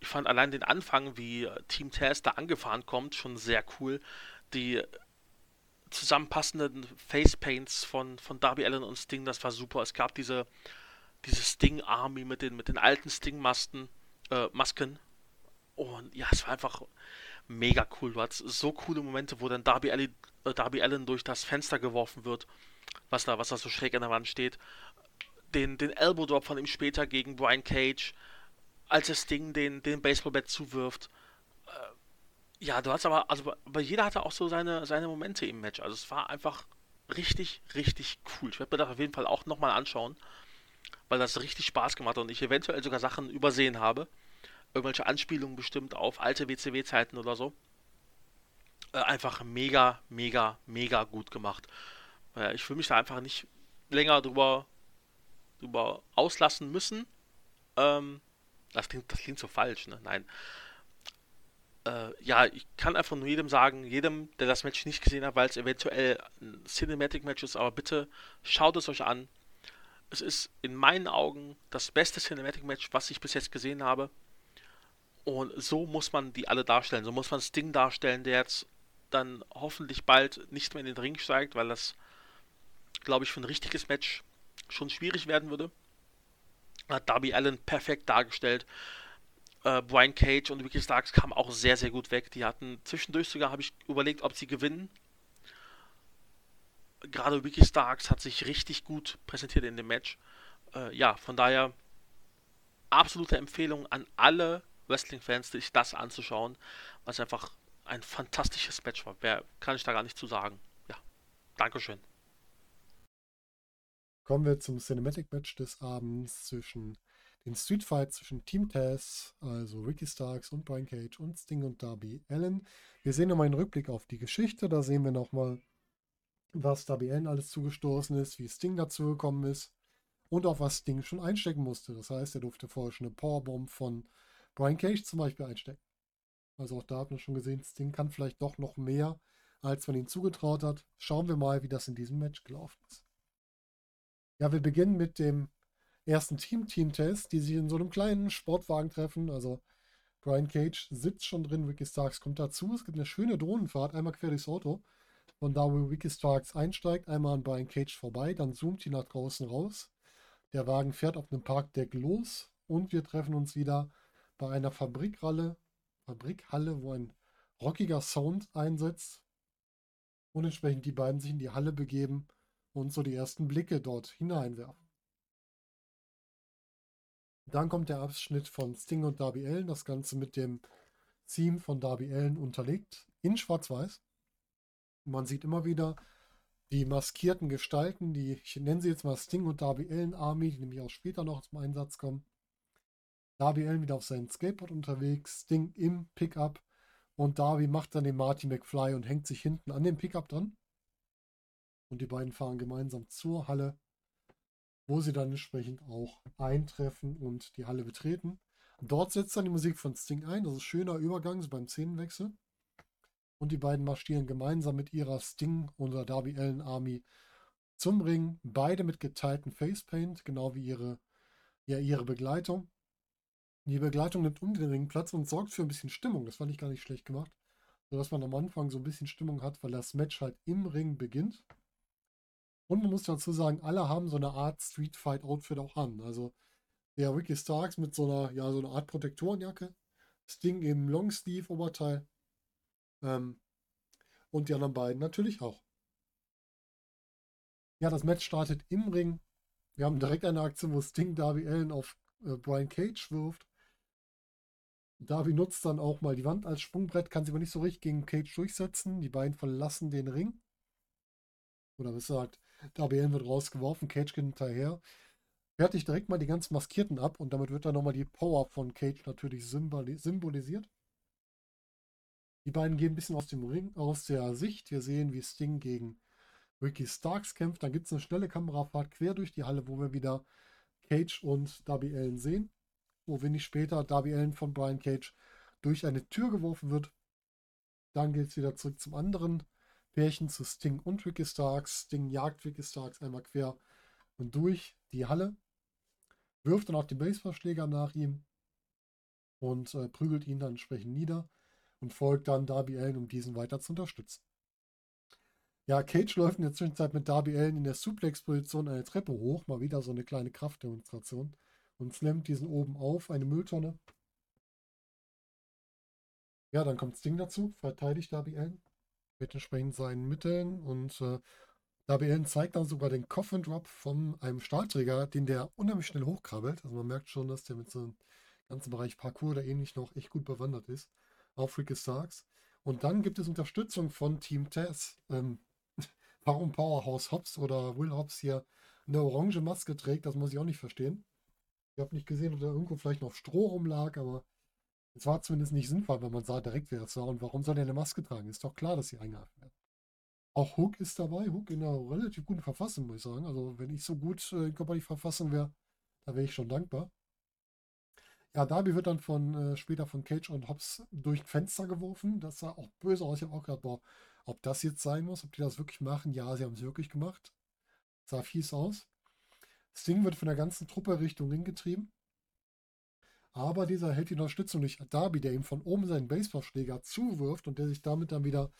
Ich fand allein den Anfang, wie Team Taz da angefahren kommt, schon sehr cool. Die zusammenpassenden Facepaints von, von Darby Allin und Sting, das war super. Es gab diese, diese Sting-Army mit den, mit den alten Sting-Masken. Äh, Masken. Und ja, es war einfach mega cool. Du hattest so coole Momente, wo dann Darby Allin, äh, Darby Allin durch das Fenster geworfen wird, was da, was da so schräg an der Wand steht. Den, den Elbow Drop von ihm später gegen Brian Cage, als das Ding den, den Baseballbat zuwirft. Äh, ja, du hast aber, also, aber jeder hatte auch so seine, seine Momente im Match. Also es war einfach richtig, richtig cool. Ich werde mir das auf jeden Fall auch nochmal anschauen, weil das richtig Spaß gemacht hat und ich eventuell sogar Sachen übersehen habe. Irgendwelche Anspielungen bestimmt auf alte W C W-Zeiten oder so. Äh, einfach mega, mega, mega gut gemacht. Äh, ich will mich da einfach nicht länger drüber, drüber auslassen müssen. Ähm, das, klingt, das klingt so falsch, ne? Nein. Äh, ja, ich kann einfach nur jedem sagen, jedem, der das Match nicht gesehen hat, weil es eventuell ein Cinematic-Match ist, aber bitte schaut es euch an. Es ist in meinen Augen das beste Cinematic-Match, was ich bis jetzt gesehen habe. Und so muss man die alle darstellen. So muss man Sting darstellen, der jetzt dann hoffentlich bald nicht mehr in den Ring steigt, weil das, glaube ich, für ein richtiges Match schon schwierig werden würde. Hat Darby Allin perfekt dargestellt. Äh, Brian Cage und Ricky Starks kamen auch sehr, sehr gut weg. Die hatten zwischendurch sogar, habe ich überlegt, ob sie gewinnen. Gerade Ricky Starks hat sich richtig gut präsentiert in dem Match. Äh, ja, von daher absolute Empfehlung an alle Wrestling-Fans, sich das anzuschauen, weil es einfach ein fantastisches Match war. Mehr kann ich da gar nicht zu sagen. Ja, Dankeschön. Kommen wir zum Cinematic-Match des Abends zwischen den Streetfight zwischen Team Taz, also Ricky Starks und Brian Cage und Sting und Darby Allin. Wir sehen nochmal einen Rückblick auf die Geschichte. Da sehen wir nochmal, was Darby Allin alles zugestoßen ist, wie Sting dazugekommen ist und auch was Sting schon einstecken musste. Das heißt, er durfte vorher schon eine Powerbomb von Brian Cage zum Beispiel einstecken. Also auch da hat man schon gesehen, Sting kann vielleicht doch noch mehr, als man ihm zugetraut hat. Schauen wir mal, wie das in diesem Match gelaufen ist. Ja, wir beginnen mit dem ersten Team, Team Taz, die sich in so einem kleinen Sportwagen treffen. Also Brian Cage sitzt schon drin, Ricky Starks kommt dazu. Es gibt eine schöne Drohnenfahrt, einmal quer durchs Auto. Von da, wo Ricky Starks einsteigt, einmal an Brian Cage vorbei, dann zoomt die nach draußen raus. Der Wagen fährt auf einem Parkdeck los und wir treffen uns wieder bei einer Fabrikhalle, Fabrikhalle, wo ein rockiger Sound einsetzt und entsprechend die beiden sich in die Halle begeben und so die ersten Blicke dort hineinwerfen. Dann kommt der Abschnitt von Sting und Darby Allin, das Ganze mit dem Theme von Darby Allin unterlegt, in schwarz-weiß. Man sieht immer wieder die maskierten Gestalten, die, ich nenne sie jetzt mal Sting und Darby Allin Army, die nämlich auch später noch zum Einsatz kommen. Darby Allin wieder auf seinem Skateboard unterwegs, Sting im Pickup und Darby macht dann den Marty McFly und hängt sich hinten an den Pickup dran. Und die beiden fahren gemeinsam zur Halle, wo sie dann entsprechend auch eintreffen und die Halle betreten. Dort setzt dann die Musik von Sting ein, das ist ein schöner Übergang so beim Szenenwechsel. Und die beiden marschieren gemeinsam mit ihrer Sting- oder Darby Allin Army zum Ring, beide mit geteilten Facepaint, genau wie ihre, ja, ihre Begleitung. Die Begleitung nimmt um den Ring Platz und sorgt für ein bisschen Stimmung. Das fand ich gar nicht schlecht gemacht. Sodass man am Anfang so ein bisschen Stimmung hat, weil das Match halt im Ring beginnt. Und man muss dazu sagen, alle haben so eine Art Streetfight-Outfit auch an. Also der Ricky Starks mit so einer, ja, so einer Art Protektorenjacke. Sting im Longsleeve-Oberteil. Ähm, und die anderen beiden natürlich auch. Ja, das Match startet im Ring. Wir haben direkt eine Aktion, wo Sting Darby Allin auf äh, Brian Cage wirft. Darby nutzt dann auch mal die Wand als Sprungbrett, kann sie aber nicht so richtig gegen Cage durchsetzen. Die beiden verlassen den Ring. Oder besser gesagt, Darby Allin wird rausgeworfen, Cage geht hinterher. Fertig direkt mal die ganzen Maskierten ab und damit wird dann nochmal die Power von Cage natürlich symboli- symbolisiert. Die beiden gehen ein bisschen aus dem Ring, aus der Sicht. Wir sehen, wie Sting gegen Ricky Starks kämpft. Dann gibt es eine schnelle Kamerafahrt quer durch die Halle, wo wir wieder Cage und Darby Allin sehen. Wo wenig später Darby Allin von Brian Cage durch eine Tür geworfen wird. Dann geht es wieder zurück zum anderen Pärchen, zu Sting und Ricky Starks. Sting jagt Ricky Starks einmal quer und durch die Halle. Wirft dann auch den Baseballschläger nach ihm und äh, prügelt ihn dann entsprechend nieder und folgt dann Darby Allin, um diesen weiter zu unterstützen. Ja, Cage läuft in der Zwischenzeit mit Darby Allin in der Suplex-Position eine Treppe hoch, mal wieder so eine kleine Kraftdemonstration, und slammt diesen oben auf, eine Mülltonne. Ja, dann kommt Sting dazu, verteidigt Darby Allin mit entsprechend seinen Mitteln und äh, Darby Allin zeigt dann sogar den Coffin Drop von einem Stahlträger, den der unheimlich schnell hochkrabbelt. Also man merkt schon, dass der mit so einem ganzen Bereich Parkour oder ähnlich noch echt gut bewandert ist. Auf Ricky Starks. Und dann gibt es Unterstützung von Team Taz. Ähm, warum Powerhouse Hobbs oder Will Hobbs hier eine orange Maske trägt, das muss ich auch nicht verstehen. Ich habe nicht gesehen, ob da irgendwo vielleicht noch Stroh rumlag, aber es war zumindest nicht sinnvoll, weil man sah direkt, wer das war. Und warum soll der eine Maske tragen? Ist doch klar, dass sie eingehalten werden. Auch Hook ist dabei. Hook in einer relativ guten Verfassung, muss ich sagen. Also wenn ich so gut äh, in körperlich Verfassung wäre, da wäre ich schon dankbar. Ja, Darby wird dann von äh, später von Cage und Hobbs durch ein Fenster geworfen. Das sah auch böse aus. Ich habe auch gedacht, boah, ob das jetzt sein muss, ob die das wirklich machen. Ja, sie haben es wirklich gemacht. Sah fies aus. Sting wird von der ganzen Truppe Richtung Ring getrieben. Aber dieser hält die Unterstützung durch Darby, der ihm von oben seinen Baseballschläger zuwirft und der sich damit dann wieder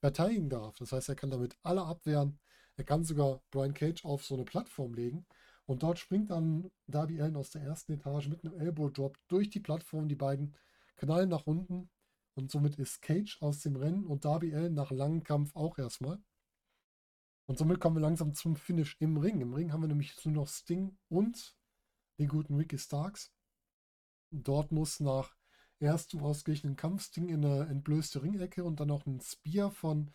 verteidigen darf. Das heißt, er kann damit alle abwehren. Er kann sogar Brian Cage auf so eine Plattform legen. Und dort springt dann Darby Allin aus der ersten Etage mit einem Elbow-Drop durch die Plattform. Die beiden knallen nach unten. Und somit ist Cage aus dem Rennen und Darby Allin nach langem Kampf auch erstmal. Und somit kommen wir langsam zum Finish im Ring. Im Ring haben wir nämlich nur noch Sting und den guten Ricky Starks. Dort muss nach erst zum ausgeglichenen Kampf Sting in eine entblößte Ringecke und dann noch ein Spear von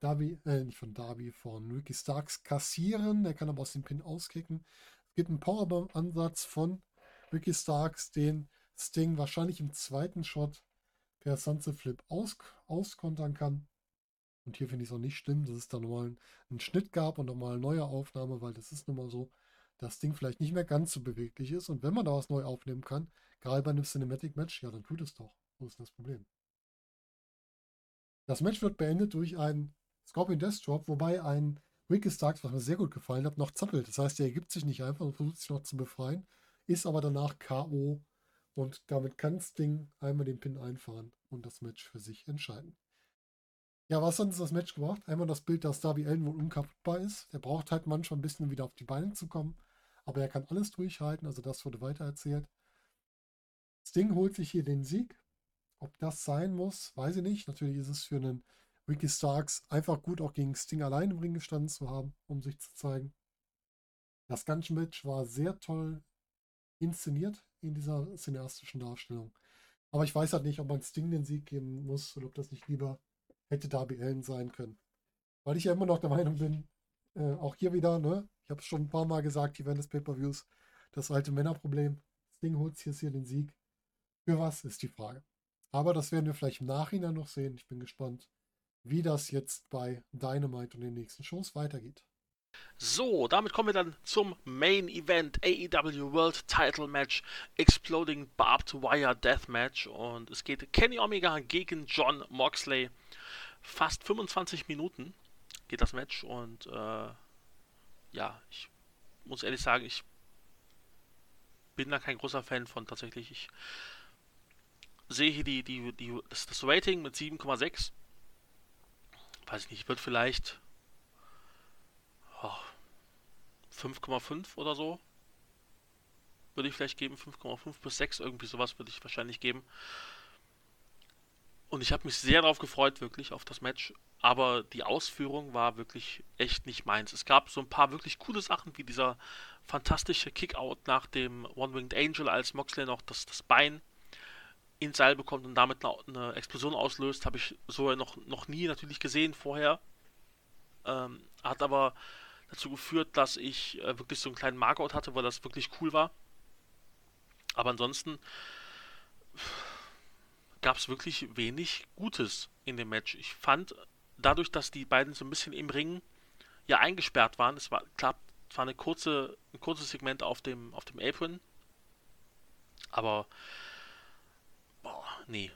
Darby, äh, nicht von Darby, von Ricky Starks kassieren. Der kann aber aus dem Pin auskicken. Es gibt einen Powerbomb-Ansatz von Ricky Starks, den Sting wahrscheinlich im zweiten Shot per Sunset Flip aus, auskontern kann. Und hier finde ich es auch nicht schlimm, dass es da nochmal einen, einen Schnitt gab und nochmal eine neue Aufnahme, weil das ist nun mal so, dass Sting vielleicht nicht mehr ganz so beweglich ist. Und wenn man da was neu aufnehmen kann, gerade bei einem Cinematic-Match, ja, dann tut es doch. Wo ist das Problem? Das Match wird beendet durch einen Scorpion Death Drop, wobei ein Ricky Starks, was mir sehr gut gefallen hat, noch zappelt. Das heißt, er ergibt sich nicht einfach und versucht sich noch zu befreien, ist aber danach K O und damit kann Sting einmal den Pin einfahren und das Match für sich entscheiden. Ja, was hat uns das Match gebracht? Einmal das Bild, dass Darby Allin wohl unkaputtbar ist. Er braucht halt manchmal ein bisschen, um wieder auf die Beine zu kommen, aber er kann alles durchhalten, also das wurde weitererzählt. Sting holt sich hier den Sieg. Ob das sein muss, weiß ich nicht. Natürlich ist es für einen Ricky Starks einfach gut, auch gegen Sting allein im Ring gestanden zu haben, um sich zu zeigen. Das ganze Match war sehr toll inszeniert in dieser cineastischen Darstellung. Aber ich weiß halt nicht, ob man Sting den Sieg geben muss oder ob das nicht lieber hätte Darby Allin sein können. Weil ich ja immer noch der Meinung bin, äh, auch hier wieder, ne, ich habe es schon ein paar Mal gesagt, hier während des Pay-Per-Views, das alte Männerproblem. Sting holt jetzt hier den Sieg. Für was ist die Frage? Aber das werden wir vielleicht im Nachhinein noch sehen. Ich bin gespannt, wie das jetzt bei Dynamite und den nächsten Shows weitergeht. So, damit kommen wir dann zum Main Event A E W World Title Match Exploding Barbed Wire Death Match. Und es geht Kenny Omega gegen John Moxley. Fast fünfundzwanzig Minuten geht das Match. Und äh, ja, ich muss ehrlich sagen, ich bin da kein großer Fan von tatsächlich. Ich sehe hier die, die, die, das, das Rating mit sieben Komma sechs. Weiß ich nicht, wird vielleicht oh, fünf Komma fünf oder so. Würde ich vielleicht geben, fünf Komma fünf bis sechs, irgendwie sowas würde ich wahrscheinlich geben. Und ich habe mich sehr darauf gefreut, wirklich, auf das Match. Aber die Ausführung war wirklich echt nicht meins. Es gab so ein paar wirklich coole Sachen, wie dieser fantastische Kickout nach dem One-Winged Angel, als Moxley noch das, das Bein ins Seil bekommt und damit eine Explosion auslöst, habe ich so noch, noch nie natürlich gesehen vorher. Ähm, hat aber dazu geführt, dass ich äh, wirklich so einen kleinen Markout hatte, weil das wirklich cool war. Aber ansonsten gab es wirklich wenig Gutes in dem Match. Ich fand, dadurch, dass die beiden so ein bisschen im Ring ja eingesperrt waren. Es war, klar, es war eine kurze, ein kurzes Segment auf dem, auf dem Apron. Aber, boah, nee.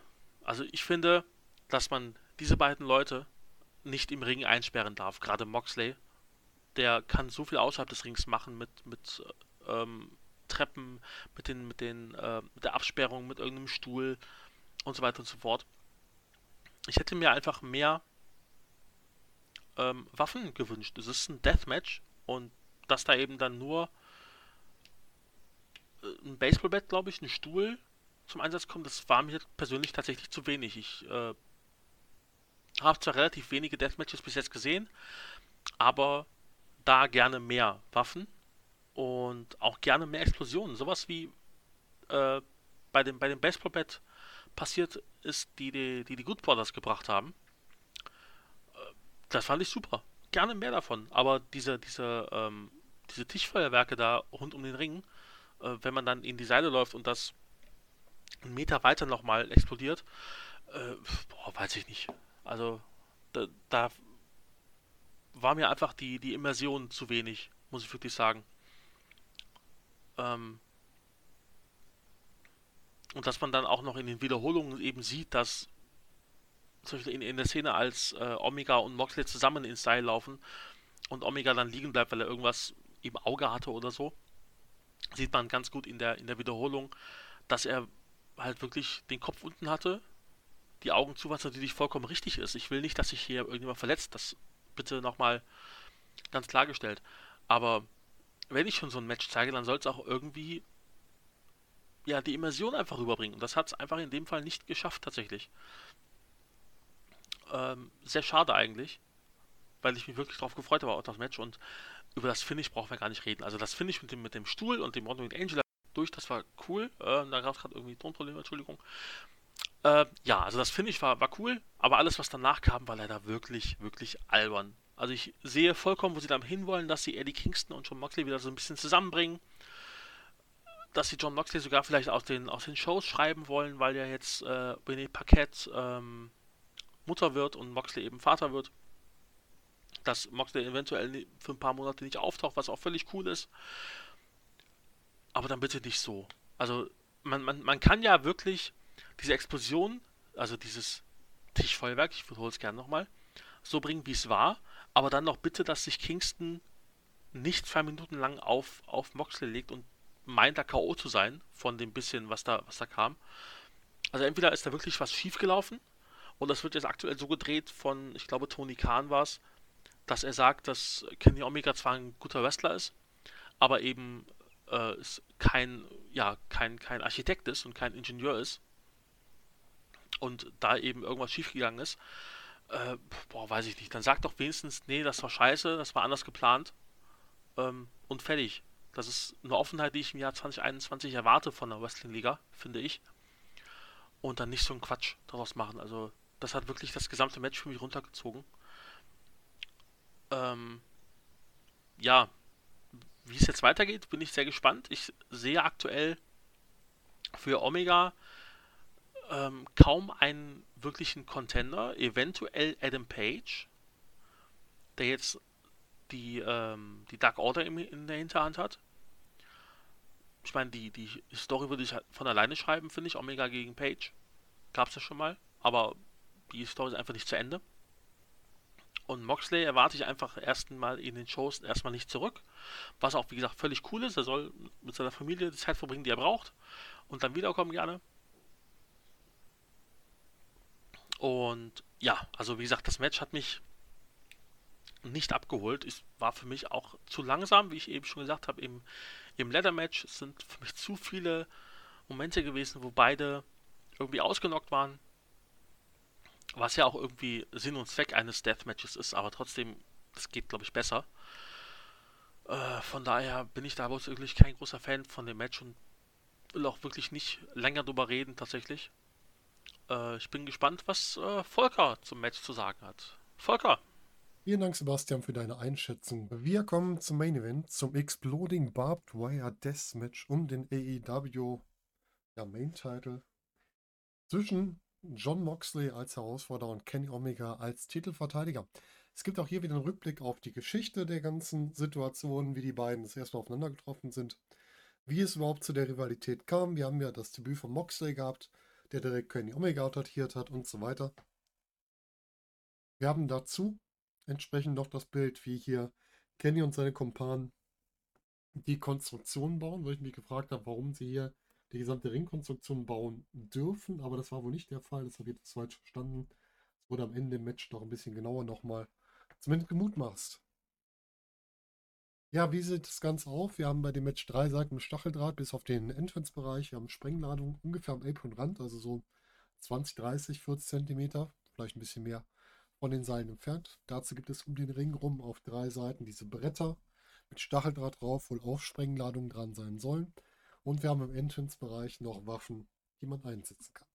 Also ich finde, dass man diese beiden Leute nicht im Ring einsperren darf. Gerade Moxley, der kann so viel außerhalb des Rings machen mit, mit ähm, Treppen, mit den, mit den, äh, mit der Absperrung, mit irgendeinem Stuhl und so weiter und so fort. Ich hätte mir einfach mehr ähm, Waffen gewünscht. Es ist ein Deathmatch und dass da eben dann nur ein Baseballbett, glaube ich, ein Stuhl zum Einsatz kommt, das war mir persönlich tatsächlich zu wenig. Ich äh, habe zwar relativ wenige Deathmatches bis jetzt gesehen, aber da gerne mehr Waffen und auch gerne mehr Explosionen. Sowas wie äh, bei dem, bei dem Baseballbett passiert ist, die die, die die Good Brothers gebracht haben. Das fand ich super. Gerne mehr davon. Aber diese, diese, ähm, diese Tischfeuerwerke da rund um den Ring, äh, wenn man dann in die Seile läuft und das einen Meter weiter nochmal explodiert, äh, boah, weiß ich nicht. Also da, da war mir einfach die, die Immersion zu wenig, muss ich wirklich sagen. Ähm, Und dass man dann auch noch in den Wiederholungen eben sieht, dass zum Beispiel in, in der Szene, als äh, Omega und Moxley zusammen ins Seil laufen und Omega dann liegen bleibt, weil er irgendwas im Auge hatte oder so, sieht man ganz gut in der, in der Wiederholung, dass er halt wirklich den Kopf unten hatte, die Augen zu, was natürlich vollkommen richtig ist. Ich will nicht, dass sich hier irgendjemand verletzt, das bitte nochmal ganz klargestellt. Aber wenn ich schon so ein Match zeige, dann soll es auch irgendwie ja, die Immersion einfach rüberbringen. Und das hat es einfach in dem Fall nicht geschafft, tatsächlich. Ähm, sehr schade eigentlich, weil ich mich wirklich drauf gefreut habe auf das Match, und über das Finish brauchen wir gar nicht reden. Also das Finish mit dem, mit dem Stuhl und dem Ordnung mit Angela durch, das war cool. Ähm, da gab es gerade irgendwie Tonprobleme, Entschuldigung. Ähm, ja, also das Finish war, war cool, aber alles, was danach kam, war leider wirklich, wirklich albern. Also ich sehe vollkommen, wo sie damit hinwollen, dass sie Eddie Kingston und John Moxley wieder so ein bisschen zusammenbringen, dass sie John Moxley sogar vielleicht aus den, aus den Shows schreiben wollen, weil ja jetzt äh, René Parkett ähm, Mutter wird und Moxley eben Vater wird. Dass Moxley eventuell für ein paar Monate nicht auftaucht, was auch völlig cool ist. Aber dann bitte nicht so. Also man, man, man kann ja wirklich diese Explosion, also dieses Tischfeuerwerk, ich wiederhole es gerne nochmal, so bringen, wie es war. Aber dann noch bitte, dass sich Kingston nicht zwei Minuten lang auf, auf Moxley legt und meint, da K O zu sein, von dem bisschen, was da, was da kam. Also entweder ist da wirklich was schiefgelaufen, und das wird jetzt aktuell so gedreht von, ich glaube, Tony Khan war es, dass er sagt, dass Kenny Omega zwar ein guter Wrestler ist, aber eben äh, ist kein, ja, kein, kein Architekt ist und kein Ingenieur ist, und da eben irgendwas schiefgegangen ist. Äh, boah, weiß ich nicht. Dann sagt doch wenigstens, nee, das war scheiße, das war anders geplant, ähm, und fertig. Das ist eine Offenheit, die ich im Jahr zwanzig einundzwanzig erwarte von der Wrestling-Liga, finde ich. Und dann nicht so einen Quatsch daraus machen. Also, das hat wirklich das gesamte Match für mich runtergezogen. Ähm, ja, wie es jetzt weitergeht, bin ich sehr gespannt. Ich sehe aktuell für Omega ähm, kaum einen wirklichen Contender. Eventuell Adam Page, der jetzt die, ähm, die Dark Order in, in der Hinterhand hat. Ich meine, die, die Story würde ich von alleine schreiben, finde ich. Omega gegen Page. Gab es ja schon mal. Aber die Story ist einfach nicht zu Ende. Und Moxley erwarte ich einfach erstmal in den Shows erstmal nicht zurück. Was auch, wie gesagt, völlig cool ist. Er soll mit seiner Familie die Zeit verbringen, die er braucht. Und dann wiederkommen gerne. Und ja, also wie gesagt, das Match hat mich nicht abgeholt. Es war für mich auch zu langsam, wie ich eben schon gesagt habe, im, im Leather-Match sind für mich zu viele Momente gewesen, wo beide irgendwie ausgenockt waren, was ja auch irgendwie Sinn und Zweck eines Deathmatches ist, aber trotzdem, das geht, glaube ich, besser. Äh, von daher bin ich da bloß wirklich kein großer Fan von dem Match und will auch wirklich nicht länger drüber reden, tatsächlich. Äh, ich bin gespannt, was äh, Volker zum Match zu sagen hat. Volker! Vielen Dank, Sebastian, für deine Einschätzung. Wir kommen zum Main Event, zum Exploding Barbed Wire Deathmatch um den A E W ja, Main Title zwischen John Moxley als Herausforderer und Kenny Omega als Titelverteidiger. Es gibt auch hier wieder einen Rückblick auf die Geschichte der ganzen Situation, wie die beiden das erste Mal aufeinander getroffen sind, wie es überhaupt zu der Rivalität kam. Wir haben ja das Debüt von Moxley gehabt, der direkt Kenny Omega attackiert hat und so weiter. Wir haben dazu entsprechend noch das Bild, wie hier Kenny und seine Kumpanen die Konstruktion bauen, weil ich mich gefragt habe, warum sie hier die gesamte Ringkonstruktion bauen dürfen, aber das war wohl nicht der Fall, das habe ich jetzt falsch verstanden. Es wurde am Ende im Match noch ein bisschen genauer nochmal zumindest gemutmaßt. Ja, wie sieht das Ganze auf? Wir haben bei dem Match drei Seiten mit Stacheldraht bis auf den Entrance-Bereich. Wir haben Sprengladung ungefähr am Apron-Rand, also so zwanzig, dreißig, vierzig Zentimeter, vielleicht ein bisschen mehr von den Seilen entfernt. Dazu gibt es um den Ring rum auf drei Seiten diese Bretter mit Stacheldraht drauf, wohl auch Sprengladungen dran sein sollen. Und wir haben im Entrance-Bereich noch Waffen, die man einsetzen kann.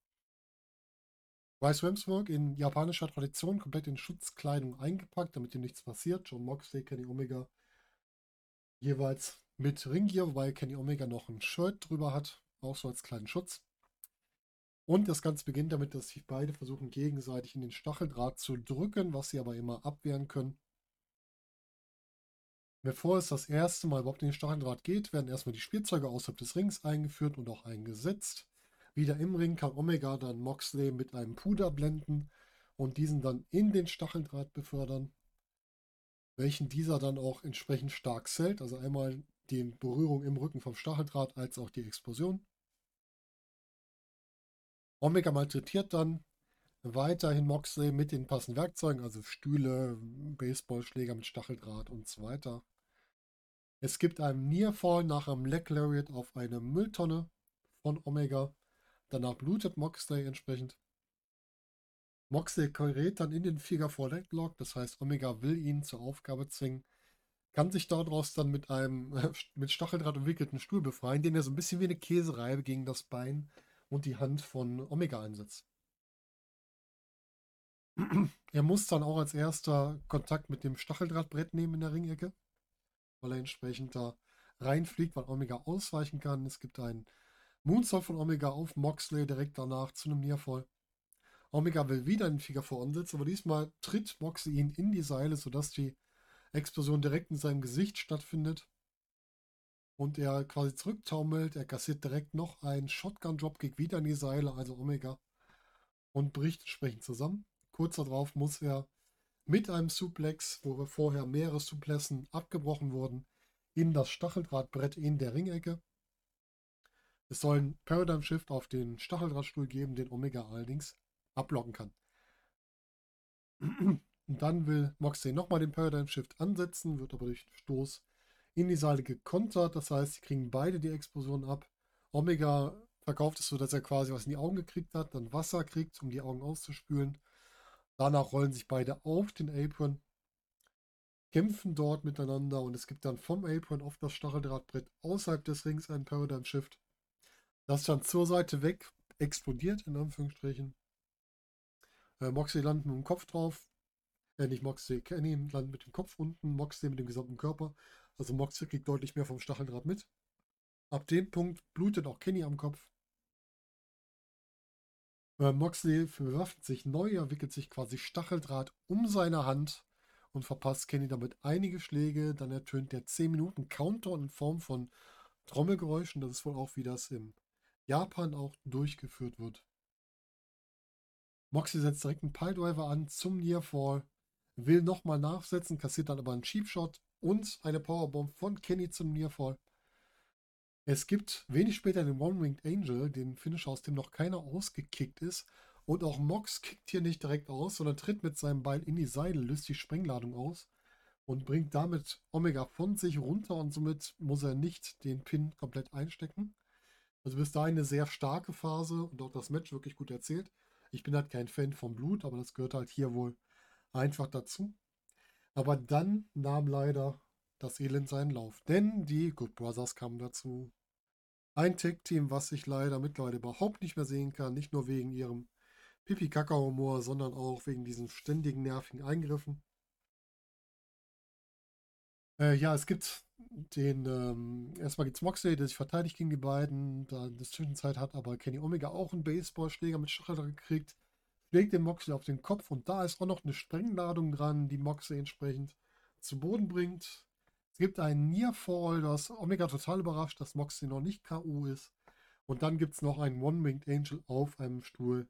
Bryce Ramsburg in japanischer Tradition komplett in Schutzkleidung eingepackt, damit ihm nichts passiert. John Moxley, Kenny Omega jeweils mit Ringgear, wobei Kenny Omega noch ein Shirt drüber hat, auch so als kleinen Schutz. Und das Ganze beginnt damit, dass sich beide versuchen, gegenseitig in den Stacheldraht zu drücken, was sie aber immer abwehren können. Bevor es das erste Mal überhaupt in den Stacheldraht geht, werden erstmal die Spielzeuge außerhalb des Rings eingeführt und auch eingesetzt. Wieder im Ring kann Omega dann Moxley mit einem Puder blenden und diesen dann in den Stacheldraht befördern, welchen dieser dann auch entsprechend stark zählt. Also einmal die Berührung im Rücken vom Stacheldraht, als auch die Explosion. Omega malträtiert dann weiterhin Moxley mit den passenden Werkzeugen, also Stühle, Baseballschläger mit Stacheldraht und so weiter. Es gibt einen Nearfall nach einem Leg Lariat auf eine Mülltonne von Omega. Danach blutet Moxley entsprechend. Moxley gerät dann in den Figure Four Leglock, das heißt Omega will ihn zur Aufgabe zwingen, kann sich daraus dann mit einem äh, mit Stacheldraht umwickelten Stuhl befreien, den er so ein bisschen wie eine Käsereibe gegen das Bein und die Hand von Omega einsetzt. Er muss dann auch als erster Kontakt mit dem Stacheldrahtbrett nehmen in der Ringecke, weil er entsprechend da reinfliegt, weil Omega ausweichen kann. Es gibt einen Moonsault von Omega auf Moxley direkt danach zu einem Nearfall. Omega will wieder den Figure Four ansetzen, aber diesmal tritt Moxley ihn in die Seile, sodass die Explosion direkt in seinem Gesicht stattfindet. Und er quasi zurücktaumelt, er kassiert direkt noch einen Shotgun-Dropkick wieder in die Seile, also Omega, und bricht entsprechend zusammen. Kurz darauf muss er mit einem Suplex, wo vorher mehrere Suplessen abgebrochen wurden, in das Stacheldrahtbrett in der Ringecke. Es soll einen Paradigm Shift auf den Stacheldrahtstuhl geben, den Omega allerdings ablocken kann. Und dann will Moxley nochmal den Paradigm Shift ansetzen, wird aber durch den Stoß in die Seile gekontert. Das heißt, sie kriegen beide die Explosion ab. Omega verkauft es so, dass er quasi was in die Augen gekriegt hat, dann Wasser kriegt, um die Augen auszuspülen. Danach rollen sich beide auf den Apron, kämpfen dort miteinander und es gibt dann vom Apron auf das Stacheldrahtbrett außerhalb des Rings einen Paradigm Shift. Das dann zur Seite weg explodiert, in Anführungsstrichen. Äh, Moxley landet mit dem Kopf drauf. Äh, nicht Moxley, Kenny landet mit dem Kopf unten, Moxley mit dem gesamten Körper. Also Moxley kriegt deutlich mehr vom Stacheldraht mit. Ab dem Punkt blutet auch Kenny am Kopf. Äh, Moxley bewaffnet sich neu, er wickelt sich quasi Stacheldraht um seine Hand und verpasst Kenny damit einige Schläge. Dann ertönt der zehn Minuten Countdown in Form von Trommelgeräuschen. Das ist wohl auch, wie das im Japan auch durchgeführt wird. Moxley setzt direkt einen Piledriver an zum Nearfall, will nochmal nachsetzen, kassiert dann aber einen Cheap Shot und eine Powerbomb von Kenny zum Nearfall. Es gibt wenig später den One-Winged Angel, den Finisher, aus dem noch keiner ausgekickt ist, und auch Mox kickt hier nicht direkt aus, sondern tritt mit seinem Beil in die Seile, löst die Sprengladung aus und bringt damit Omega von sich runter und somit muss er nicht den Pin komplett einstecken. Also bis dahin eine sehr starke Phase und auch das Match wirklich gut erzählt. Ich bin halt kein Fan vom Blut, aber das gehört halt hier wohl einfach dazu. Aber dann nahm leider das Elend seinen Lauf, denn die Good Brothers kamen dazu. Ein Tag-Team, was ich leider mittlerweile überhaupt nicht mehr sehen kann, nicht nur wegen ihrem Pipi-Kaka-Humor, sondern auch wegen diesen ständigen nervigen Eingriffen. Äh, ja, es gibt den, ähm, erstmal gibt es Moxley, der sich verteidigt gegen die beiden. Da in der Zwischenzeit hat aber Kenny Omega auch einen Baseballschläger mit Stacheldraht gekriegt, schlägt den Moxley auf den Kopf und da ist auch noch eine Sprengladung dran, die Moxley entsprechend zu Boden bringt. Es gibt einen Nearfall, da ist Omega total überrascht, dass Moxley noch nicht K O ist. Und dann gibt es noch einen One-Winged Angel auf einem Stuhl,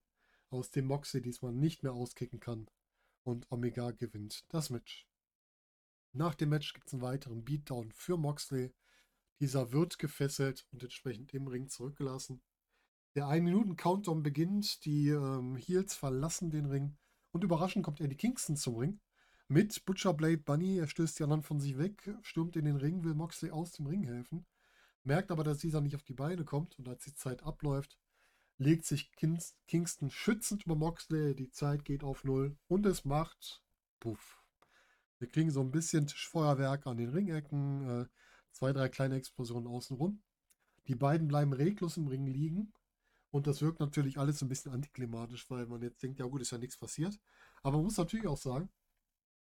aus dem Moxley diesmal nicht mehr auskicken kann. Und Omega gewinnt das Match. Nach dem Match gibt es einen weiteren Beatdown für Moxley. Dieser wird gefesselt und entsprechend im Ring zurückgelassen. Der ein-Minuten-Countdown beginnt, die ähm, Heels verlassen den Ring und überraschend kommt Eddie Kingston zum Ring. Mit Butcher, Blade, Bunny, er stößt die anderen von sich weg, stürmt in den Ring, will Moxley aus dem Ring helfen, merkt aber, dass dieser nicht auf die Beine kommt und als die Zeit abläuft, legt sich Kings- Kingston schützend über Moxley, die Zeit geht auf null und es macht puff. Wir kriegen so ein bisschen Tischfeuerwerk an den Ringecken, äh, zwei, drei kleine Explosionen außenrum. Die beiden bleiben reglos im Ring liegen. Und das wirkt natürlich alles ein bisschen antiklimatisch, weil man jetzt denkt, ja gut, ist ja nichts passiert. Aber man muss natürlich auch sagen,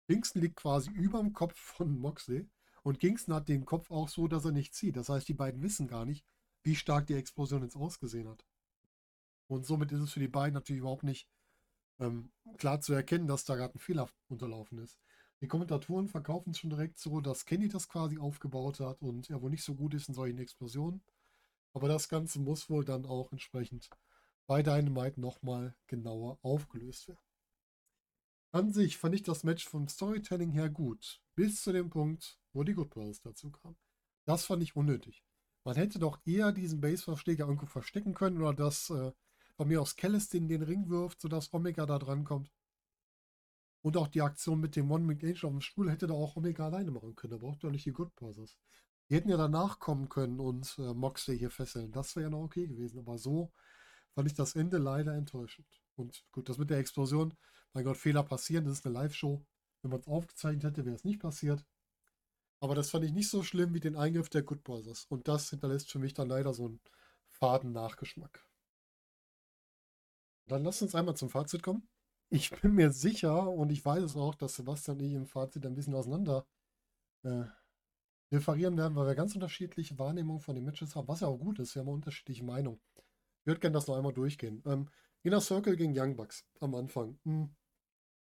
Kingston liegt quasi über dem Kopf von Moxley und Kingston hat den Kopf auch so, dass er nicht zieht. Das heißt, die beiden wissen gar nicht, wie stark die Explosion jetzt ausgesehen hat. Und somit ist es für die beiden natürlich überhaupt nicht ähm, klar zu erkennen, dass da gerade ein Fehler unterlaufen ist. Die Kommentatoren verkaufen es schon direkt so, dass Kenny das quasi aufgebaut hat und er wohl nicht so gut ist in solchen Explosionen. Aber das Ganze muss wohl dann auch entsprechend bei Dynamite nochmal genauer aufgelöst werden. An sich fand ich das Match vom Storytelling her gut, bis zu dem Punkt, wo die Good Brothers dazu kamen. Das fand ich unnötig. Man hätte doch eher diesen Baseballschläger irgendwo verstecken können oder dass äh, von mir aus Celestin den Ring wirft, sodass Omega da drankommt. Und auch die Aktion mit dem One-Winged Angel auf dem Stuhl hätte da auch Omega alleine machen können. Da braucht doch nicht die Good Brothers. Die hätten ja danach kommen können und äh, Moxley hier fesseln. Das wäre ja noch okay gewesen. Aber so fand ich das Ende leider enttäuschend. Und gut, das mit der Explosion. Mein Gott, Fehler passieren. Das ist eine Live-Show. Wenn man es aufgezeichnet hätte, wäre es nicht passiert. Aber das fand ich nicht so schlimm wie den Eingriff der Good Brothers. Und das hinterlässt für mich dann leider so einen faden Nachgeschmack. Dann lasst uns einmal zum Fazit kommen. Ich bin mir sicher und ich weiß es auch, dass Sebastian und ich im Fazit ein bisschen auseinander... Äh, referieren werden, weil wir ganz unterschiedliche Wahrnehmungen von den Matches haben, was ja auch gut ist, wir haben unterschiedliche Meinungen. Ich würde gerne das noch einmal durchgehen. Ähm, Inner Circle gegen Young Bucks am Anfang. Hm.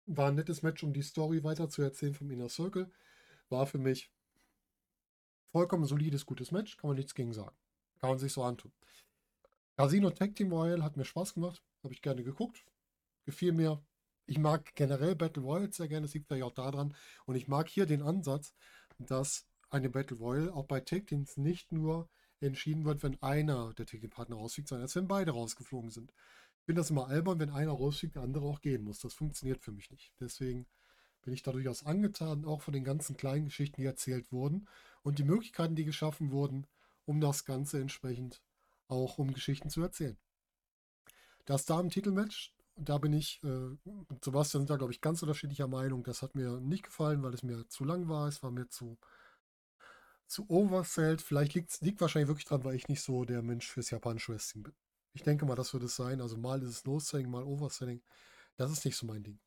War ein nettes Match, um die Story weiter zu erzählen vom Inner Circle. War für mich vollkommen solides, gutes Match, kann man nichts gegen sagen. Kann man sich so antun. Casino Tag Team Royale hat mir Spaß gemacht, habe ich gerne geguckt, gefiel mir. Ich mag generell Battle Royale sehr gerne, das liegt vielleicht auch daran. Und ich mag hier den Ansatz, dass eine Battle Royale auch bei Tag Teams nicht nur entschieden wird, wenn einer der Tag Team Partner rausfliegt, sondern als wenn beide rausgeflogen sind. Ich finde das immer albern, wenn einer rausfliegt, der andere auch gehen muss. Das funktioniert für mich nicht. Deswegen bin ich da durchaus angetan, auch von den ganzen kleinen Geschichten, die erzählt wurden und die Möglichkeiten, die geschaffen wurden, um das Ganze entsprechend auch um Geschichten zu erzählen. Das da im Titelmatch, da bin ich, äh, Sebastian sind da glaube ich ganz unterschiedlicher Meinung. Das hat mir nicht gefallen, weil es mir zu lang war, es war mir zu zu oversellt, vielleicht liegt liegt wahrscheinlich wirklich dran, weil ich nicht so der Mensch fürs japanische Wrestling bin. Ich denke mal, das wird es sein. Also mal ist es Low-Selling, mal Overselling. Das ist nicht so mein Ding.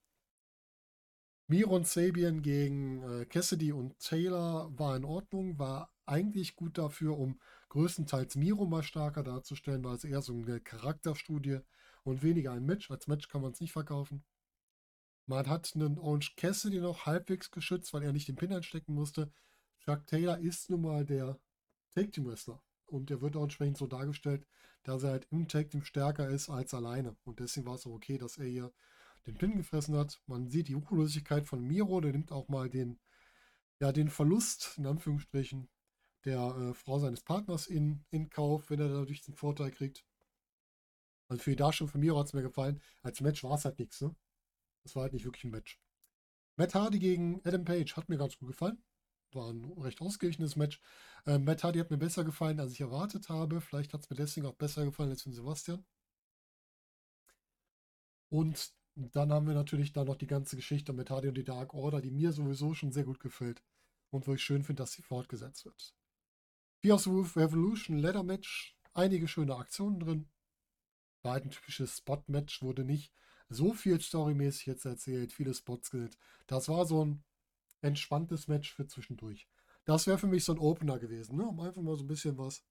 Miron Sabian gegen äh, Cassidy und Taylor war in Ordnung, war eigentlich gut dafür, um größtenteils Miro mal stärker darzustellen, weil es eher so eine Charakterstudie und weniger ein Match. Als Match kann man es nicht verkaufen. Man hat einen Orange Cassidy noch halbwegs geschützt, weil er nicht den Pin einstecken musste. Chuck Taylor ist nun mal der Tag-Team-Wrestler und der wird auch entsprechend so dargestellt, dass er halt im Tag-Team stärker ist als alleine und deswegen war es auch okay, dass er hier den Pin gefressen hat. Man sieht die Ruchlosigkeit von Miro, der nimmt auch mal den, ja, den Verlust, in Anführungsstrichen, der äh, Frau seines Partners in, in Kauf, wenn er dadurch den Vorteil kriegt. Also für die Darstellung von Miro hat es mir gefallen, als Match war es halt nichts, ne? Das war halt nicht wirklich ein Match. Matt Hardy gegen Adam Page hat mir ganz gut gefallen. War ein recht ausgeglichenes Match. Äh, Matt Hardy hat mir besser gefallen, als ich erwartet habe. Vielleicht hat es mir deswegen auch besser gefallen als von Sebastian. Und dann haben wir natürlich da noch die ganze Geschichte mit Hardy und die Dark Order, die mir sowieso schon sehr gut gefällt und wo ich schön finde, dass sie fortgesetzt wird. Fierce Wolf Revolution Ladder Match. Einige schöne Aktionen drin. War halt ein typisches Spot-Match, wurde nicht so viel storymäßig jetzt erzählt, viele Spots gesehen. Das war so ein entspanntes Match für zwischendurch. Das wäre für mich so ein Opener gewesen, ne? Um einfach mal so ein bisschen was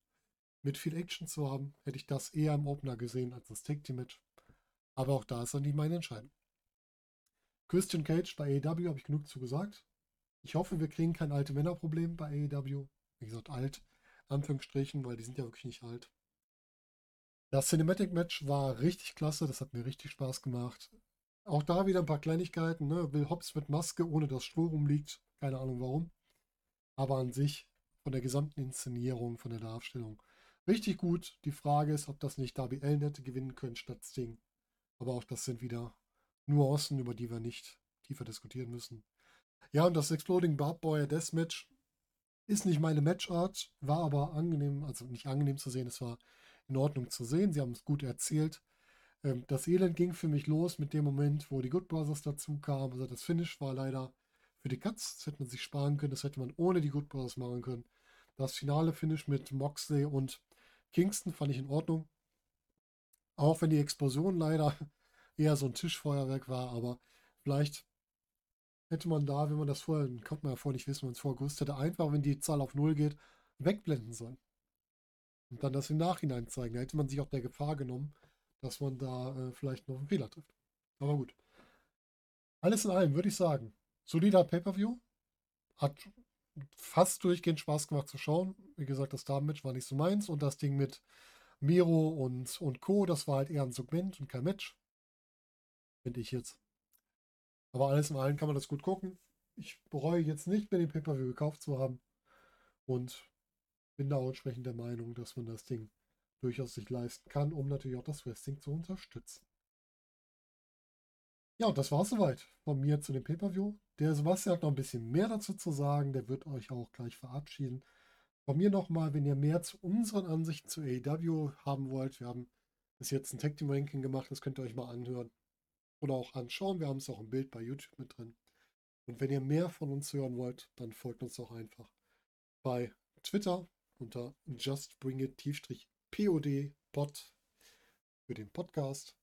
mit viel Action zu haben, hätte ich das eher im Opener gesehen als das Tag Team Match. Aber auch da ist dann die meine Entscheidung. Christian Cage bei A E W habe ich genug zu gesagt. Ich hoffe, wir kriegen kein alte Männerproblem bei A E W. Wie gesagt, alt, Anführungsstrichen, weil die sind ja wirklich nicht alt. Das Cinematic Match war richtig klasse, das hat mir richtig Spaß gemacht. Auch da wieder ein paar Kleinigkeiten, ne? Will Hobbs mit Maske, ohne dass Stroh rumliegt. Keine Ahnung warum. Aber an sich, von der gesamten Inszenierung, von der Darstellung, richtig gut. Die Frage ist, ob das nicht Darby Allin hätte gewinnen können statt Sting. Aber auch das sind wieder Nuancen, über die wir nicht tiefer diskutieren müssen. Ja, und das Exploding Barbed Wire Deathmatch ist nicht meine Matchart, war aber angenehm, also nicht angenehm zu sehen, es war in Ordnung zu sehen. Sie haben es gut erzählt. Das Elend ging für mich los mit dem Moment, wo die Good Brothers dazu kamen. Also das Finish war leider für die Katz. Das hätte man sich sparen können. Das hätte man ohne die Good Brothers machen können. Das finale Finish mit Moxley und Kingston fand ich in Ordnung. Auch wenn die Explosion leider eher so ein Tischfeuerwerk war. Aber vielleicht hätte man da, wenn man das vorher, konnte man ja vorher nicht wissen, wenn man es vorher gewusst hätte, einfach, wenn die Zahl auf null geht, wegblenden sollen. Und dann das im Nachhinein zeigen. Da hätte man sich auch der Gefahr genommen, dass man da äh, vielleicht noch einen Fehler trifft. Aber gut. Alles in allem würde ich sagen, solider Pay-Per-View. Hat fast durchgehend Spaß gemacht zu schauen. Wie gesagt, das Damen-Match war nicht so meins. Und das Ding mit Miro und, und Co., das war halt eher ein Segment und kein Match. Finde ich jetzt. Aber alles in allem kann man das gut gucken. Ich bereue jetzt nicht mehr, den Pay-Per-View gekauft zu haben. Und bin da auch entsprechend der Meinung, dass man das Ding durchaus sich leisten kann, um natürlich auch das Wrestling zu unterstützen. Ja, und das war es soweit von mir zu dem Pay-Per-View. Der Sebastian hat noch ein bisschen mehr dazu zu sagen, der wird euch auch gleich verabschieden. Von mir nochmal, wenn ihr mehr zu unseren Ansichten zu A E W haben wollt, wir haben bis jetzt ein Tag Team Ranking gemacht, das könnt ihr euch mal anhören oder auch anschauen. Wir haben es auch im Bild bei YouTube mit drin. Und wenn ihr mehr von uns hören wollt, dann folgt uns doch einfach bei Twitter unter justbringit-pod für den Podcast.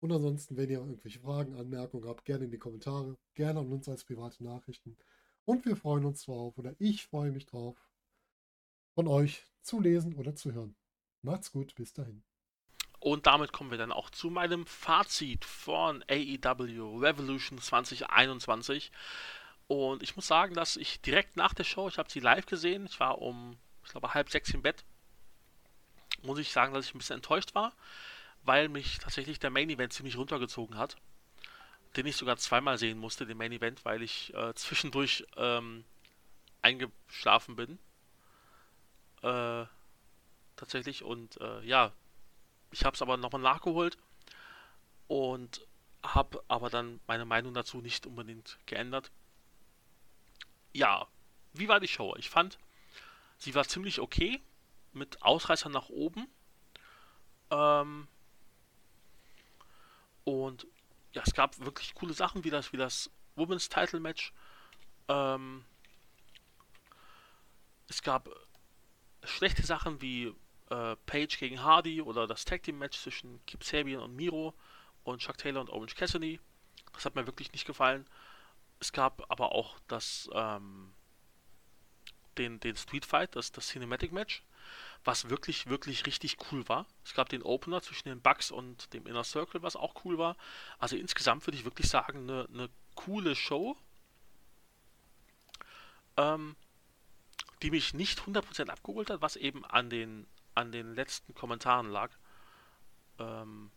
Und ansonsten, wenn ihr irgendwelche Fragen, Anmerkungen habt, gerne in die Kommentare, gerne an uns als private Nachrichten. Und wir freuen uns drauf, oder ich freue mich drauf, von euch zu lesen oder zu hören. Macht's gut, bis dahin. Und damit kommen wir dann auch zu meinem Fazit von A E W Revolution zwanzig einundzwanzig. Und ich muss sagen, dass ich direkt nach der Show, ich habe sie live gesehen, ich war um, ich glaube, halb sechs im Bett, muss ich sagen, dass ich ein bisschen enttäuscht war, weil mich tatsächlich der Main Event ziemlich runtergezogen hat, den ich sogar zweimal sehen musste, den Main Event, weil ich äh, zwischendurch ähm, eingeschlafen bin, äh, tatsächlich, und äh, ja, ich habe es aber nochmal nachgeholt und habe aber dann meine Meinung dazu nicht unbedingt geändert. Ja, wie war die Show? Ich fand, sie war ziemlich okay, mit Ausreißern nach oben. Ähm und ja, es gab wirklich coole Sachen, wie das, wie das Women's Title Match. Ähm es gab schlechte Sachen wie äh, Paige gegen Hardy oder das Tag Team Match zwischen Kip Sabian und Miro und Chuck Taylor und Orange Cassidy. Das hat mir wirklich nicht gefallen. Es gab aber auch das ähm, den, den Street Fight, das, das Cinematic Match, was wirklich, wirklich richtig cool war. Es gab den Opener zwischen den Bucks und dem Inner Circle, was auch cool war. Also insgesamt würde ich wirklich sagen, eine ne coole Show, ähm, die mich nicht hundert Prozent abgeholt hat, was eben an den, an den letzten Kommentaren lag. Ähm,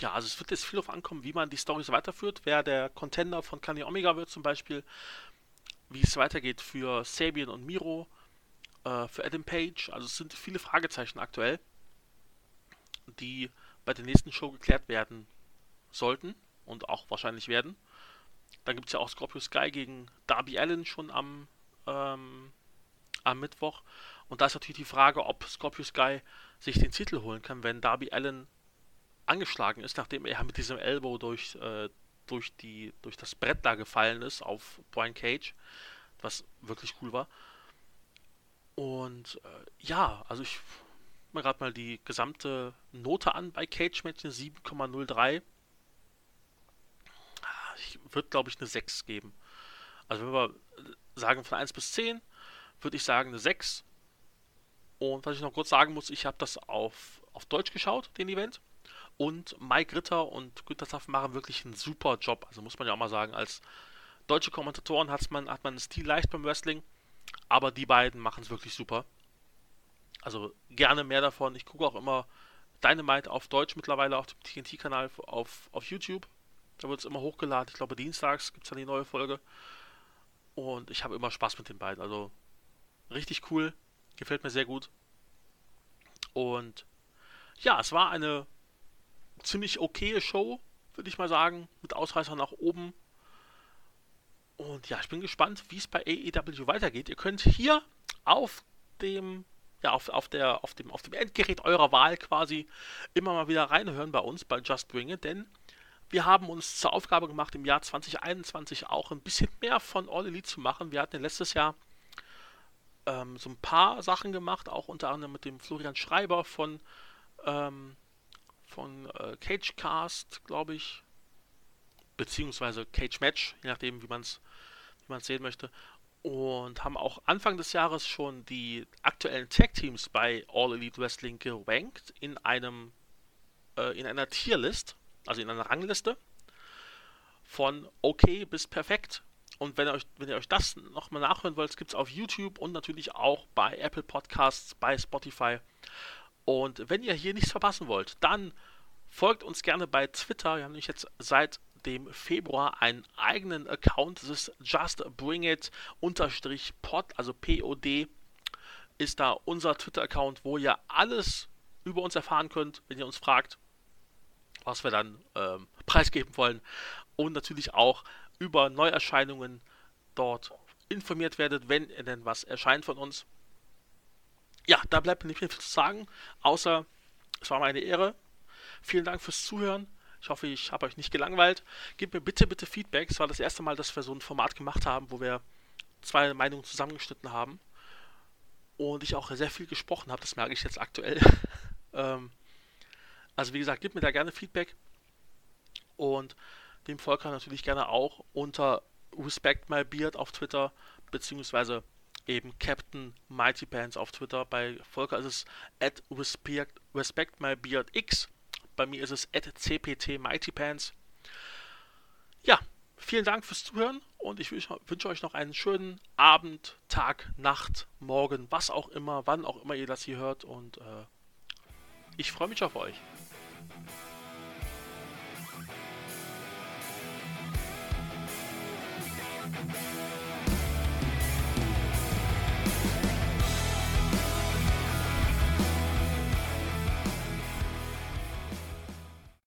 ja, also es wird jetzt viel darauf ankommen, wie man die Storys weiterführt, wer der Contender von Kenny Omega wird zum Beispiel, wie es weitergeht für Sabian und Miro, für Adam Page. Also es sind viele Fragezeichen aktuell, die bei der nächsten Show geklärt werden sollten und auch wahrscheinlich werden. Dann gibt es ja auch Scorpio Sky gegen Darby Allin schon am, ähm, am Mittwoch. Und da ist natürlich die Frage, ob Scorpio Sky sich den Titel holen kann, wenn Darby Allin angeschlagen ist, nachdem er mit diesem Elbow durch, äh, durch, die, durch das Brett da gefallen ist auf Brian Cage, was wirklich cool war. Und äh, ja, also ich gucke mir gerade mal die gesamte Note an bei Cage-Match, eine sieben Komma null drei. Ich würde, glaube ich, eine sechs geben. Also wenn wir sagen von eins bis zehn, würde ich sagen eine sechs. Und was ich noch kurz sagen muss, ich habe das auf, auf Deutsch geschaut, den Event. Und Mike Ritter und Günther Zapf machen wirklich einen super Job. Also muss man ja auch mal sagen, als deutsche Kommentatoren hat man, hat man einen Stil leicht beim Wrestling, aber die beiden machen es wirklich super. Also gerne mehr davon. Ich gucke auch immer Dynamite auf Deutsch mittlerweile auf dem T N T-Kanal auf, auf YouTube. Da wird es immer hochgeladen. Ich glaube, dienstags gibt es dann die neue Folge. Und ich habe immer Spaß mit den beiden. Also richtig cool. Gefällt mir sehr gut. Und ja, es war eine ziemlich okaye Show, würde ich mal sagen. Mit Ausreißern nach oben. Und ja, ich bin gespannt, wie es bei A E W weitergeht. Ihr könnt hier auf dem... Ja, auf, auf, der, auf, dem, auf dem Endgerät eurer Wahl quasi immer mal wieder reinhören bei uns, bei Just Bring It, denn wir haben uns zur Aufgabe gemacht, im Jahr zwanzig einundzwanzig auch ein bisschen mehr von All Elite zu machen. Wir hatten letztes Jahr ähm, so ein paar Sachen gemacht, auch unter anderem mit dem Florian Schreiber von, ähm, von äh, Cagecast, glaube ich, beziehungsweise Cage Match, je nachdem, wie man es wie man es sehen möchte. Und haben auch Anfang des Jahres schon die aktuellen Tag-Teams bei All Elite Wrestling gerankt in einem äh, in einer Tierlist, also in einer Rangliste von okay bis perfekt. Und wenn ihr euch, wenn ihr euch das nochmal nachhören wollt, gibt es auf YouTube und natürlich auch bei Apple Podcasts, bei Spotify. Und wenn ihr hier nichts verpassen wollt, dann folgt uns gerne bei Twitter. Wir haben nämlich jetzt seit dem Februar einen eigenen Account, das ist Just Bring It unterstrich Pod, also P O D ist da unser Twitter-Account, wo ihr alles über uns erfahren könnt, wenn ihr uns fragt, was wir dann ähm, preisgeben wollen und natürlich auch über Neuerscheinungen dort informiert werdet, wenn ihr denn was erscheint von uns. Ja, da bleibt mir nicht viel zu sagen, außer es war meine Ehre. Vielen Dank fürs Zuhören. Ich hoffe, ich habe euch nicht gelangweilt. Gebt mir bitte, bitte Feedback. Es war das erste Mal, dass wir so ein Format gemacht haben, wo wir zwei Meinungen zusammengeschnitten haben. Und ich auch sehr viel gesprochen habe. Das merke ich jetzt aktuell. ähm, also wie gesagt, gebt mir da gerne Feedback. Und dem Volker natürlich gerne auch unter RespectMyBeard auf Twitter, beziehungsweise eben Captain Mighty Pants auf Twitter. Bei Volker ist es at respect, RespectMyBeardX. Bei mir ist es at c p t mighty pants. Ja, vielen Dank fürs Zuhören und ich wünsche euch noch einen schönen Abend, Tag, Nacht, Morgen, was auch immer, wann auch immer ihr das hier hört und äh, ich freue mich auf euch.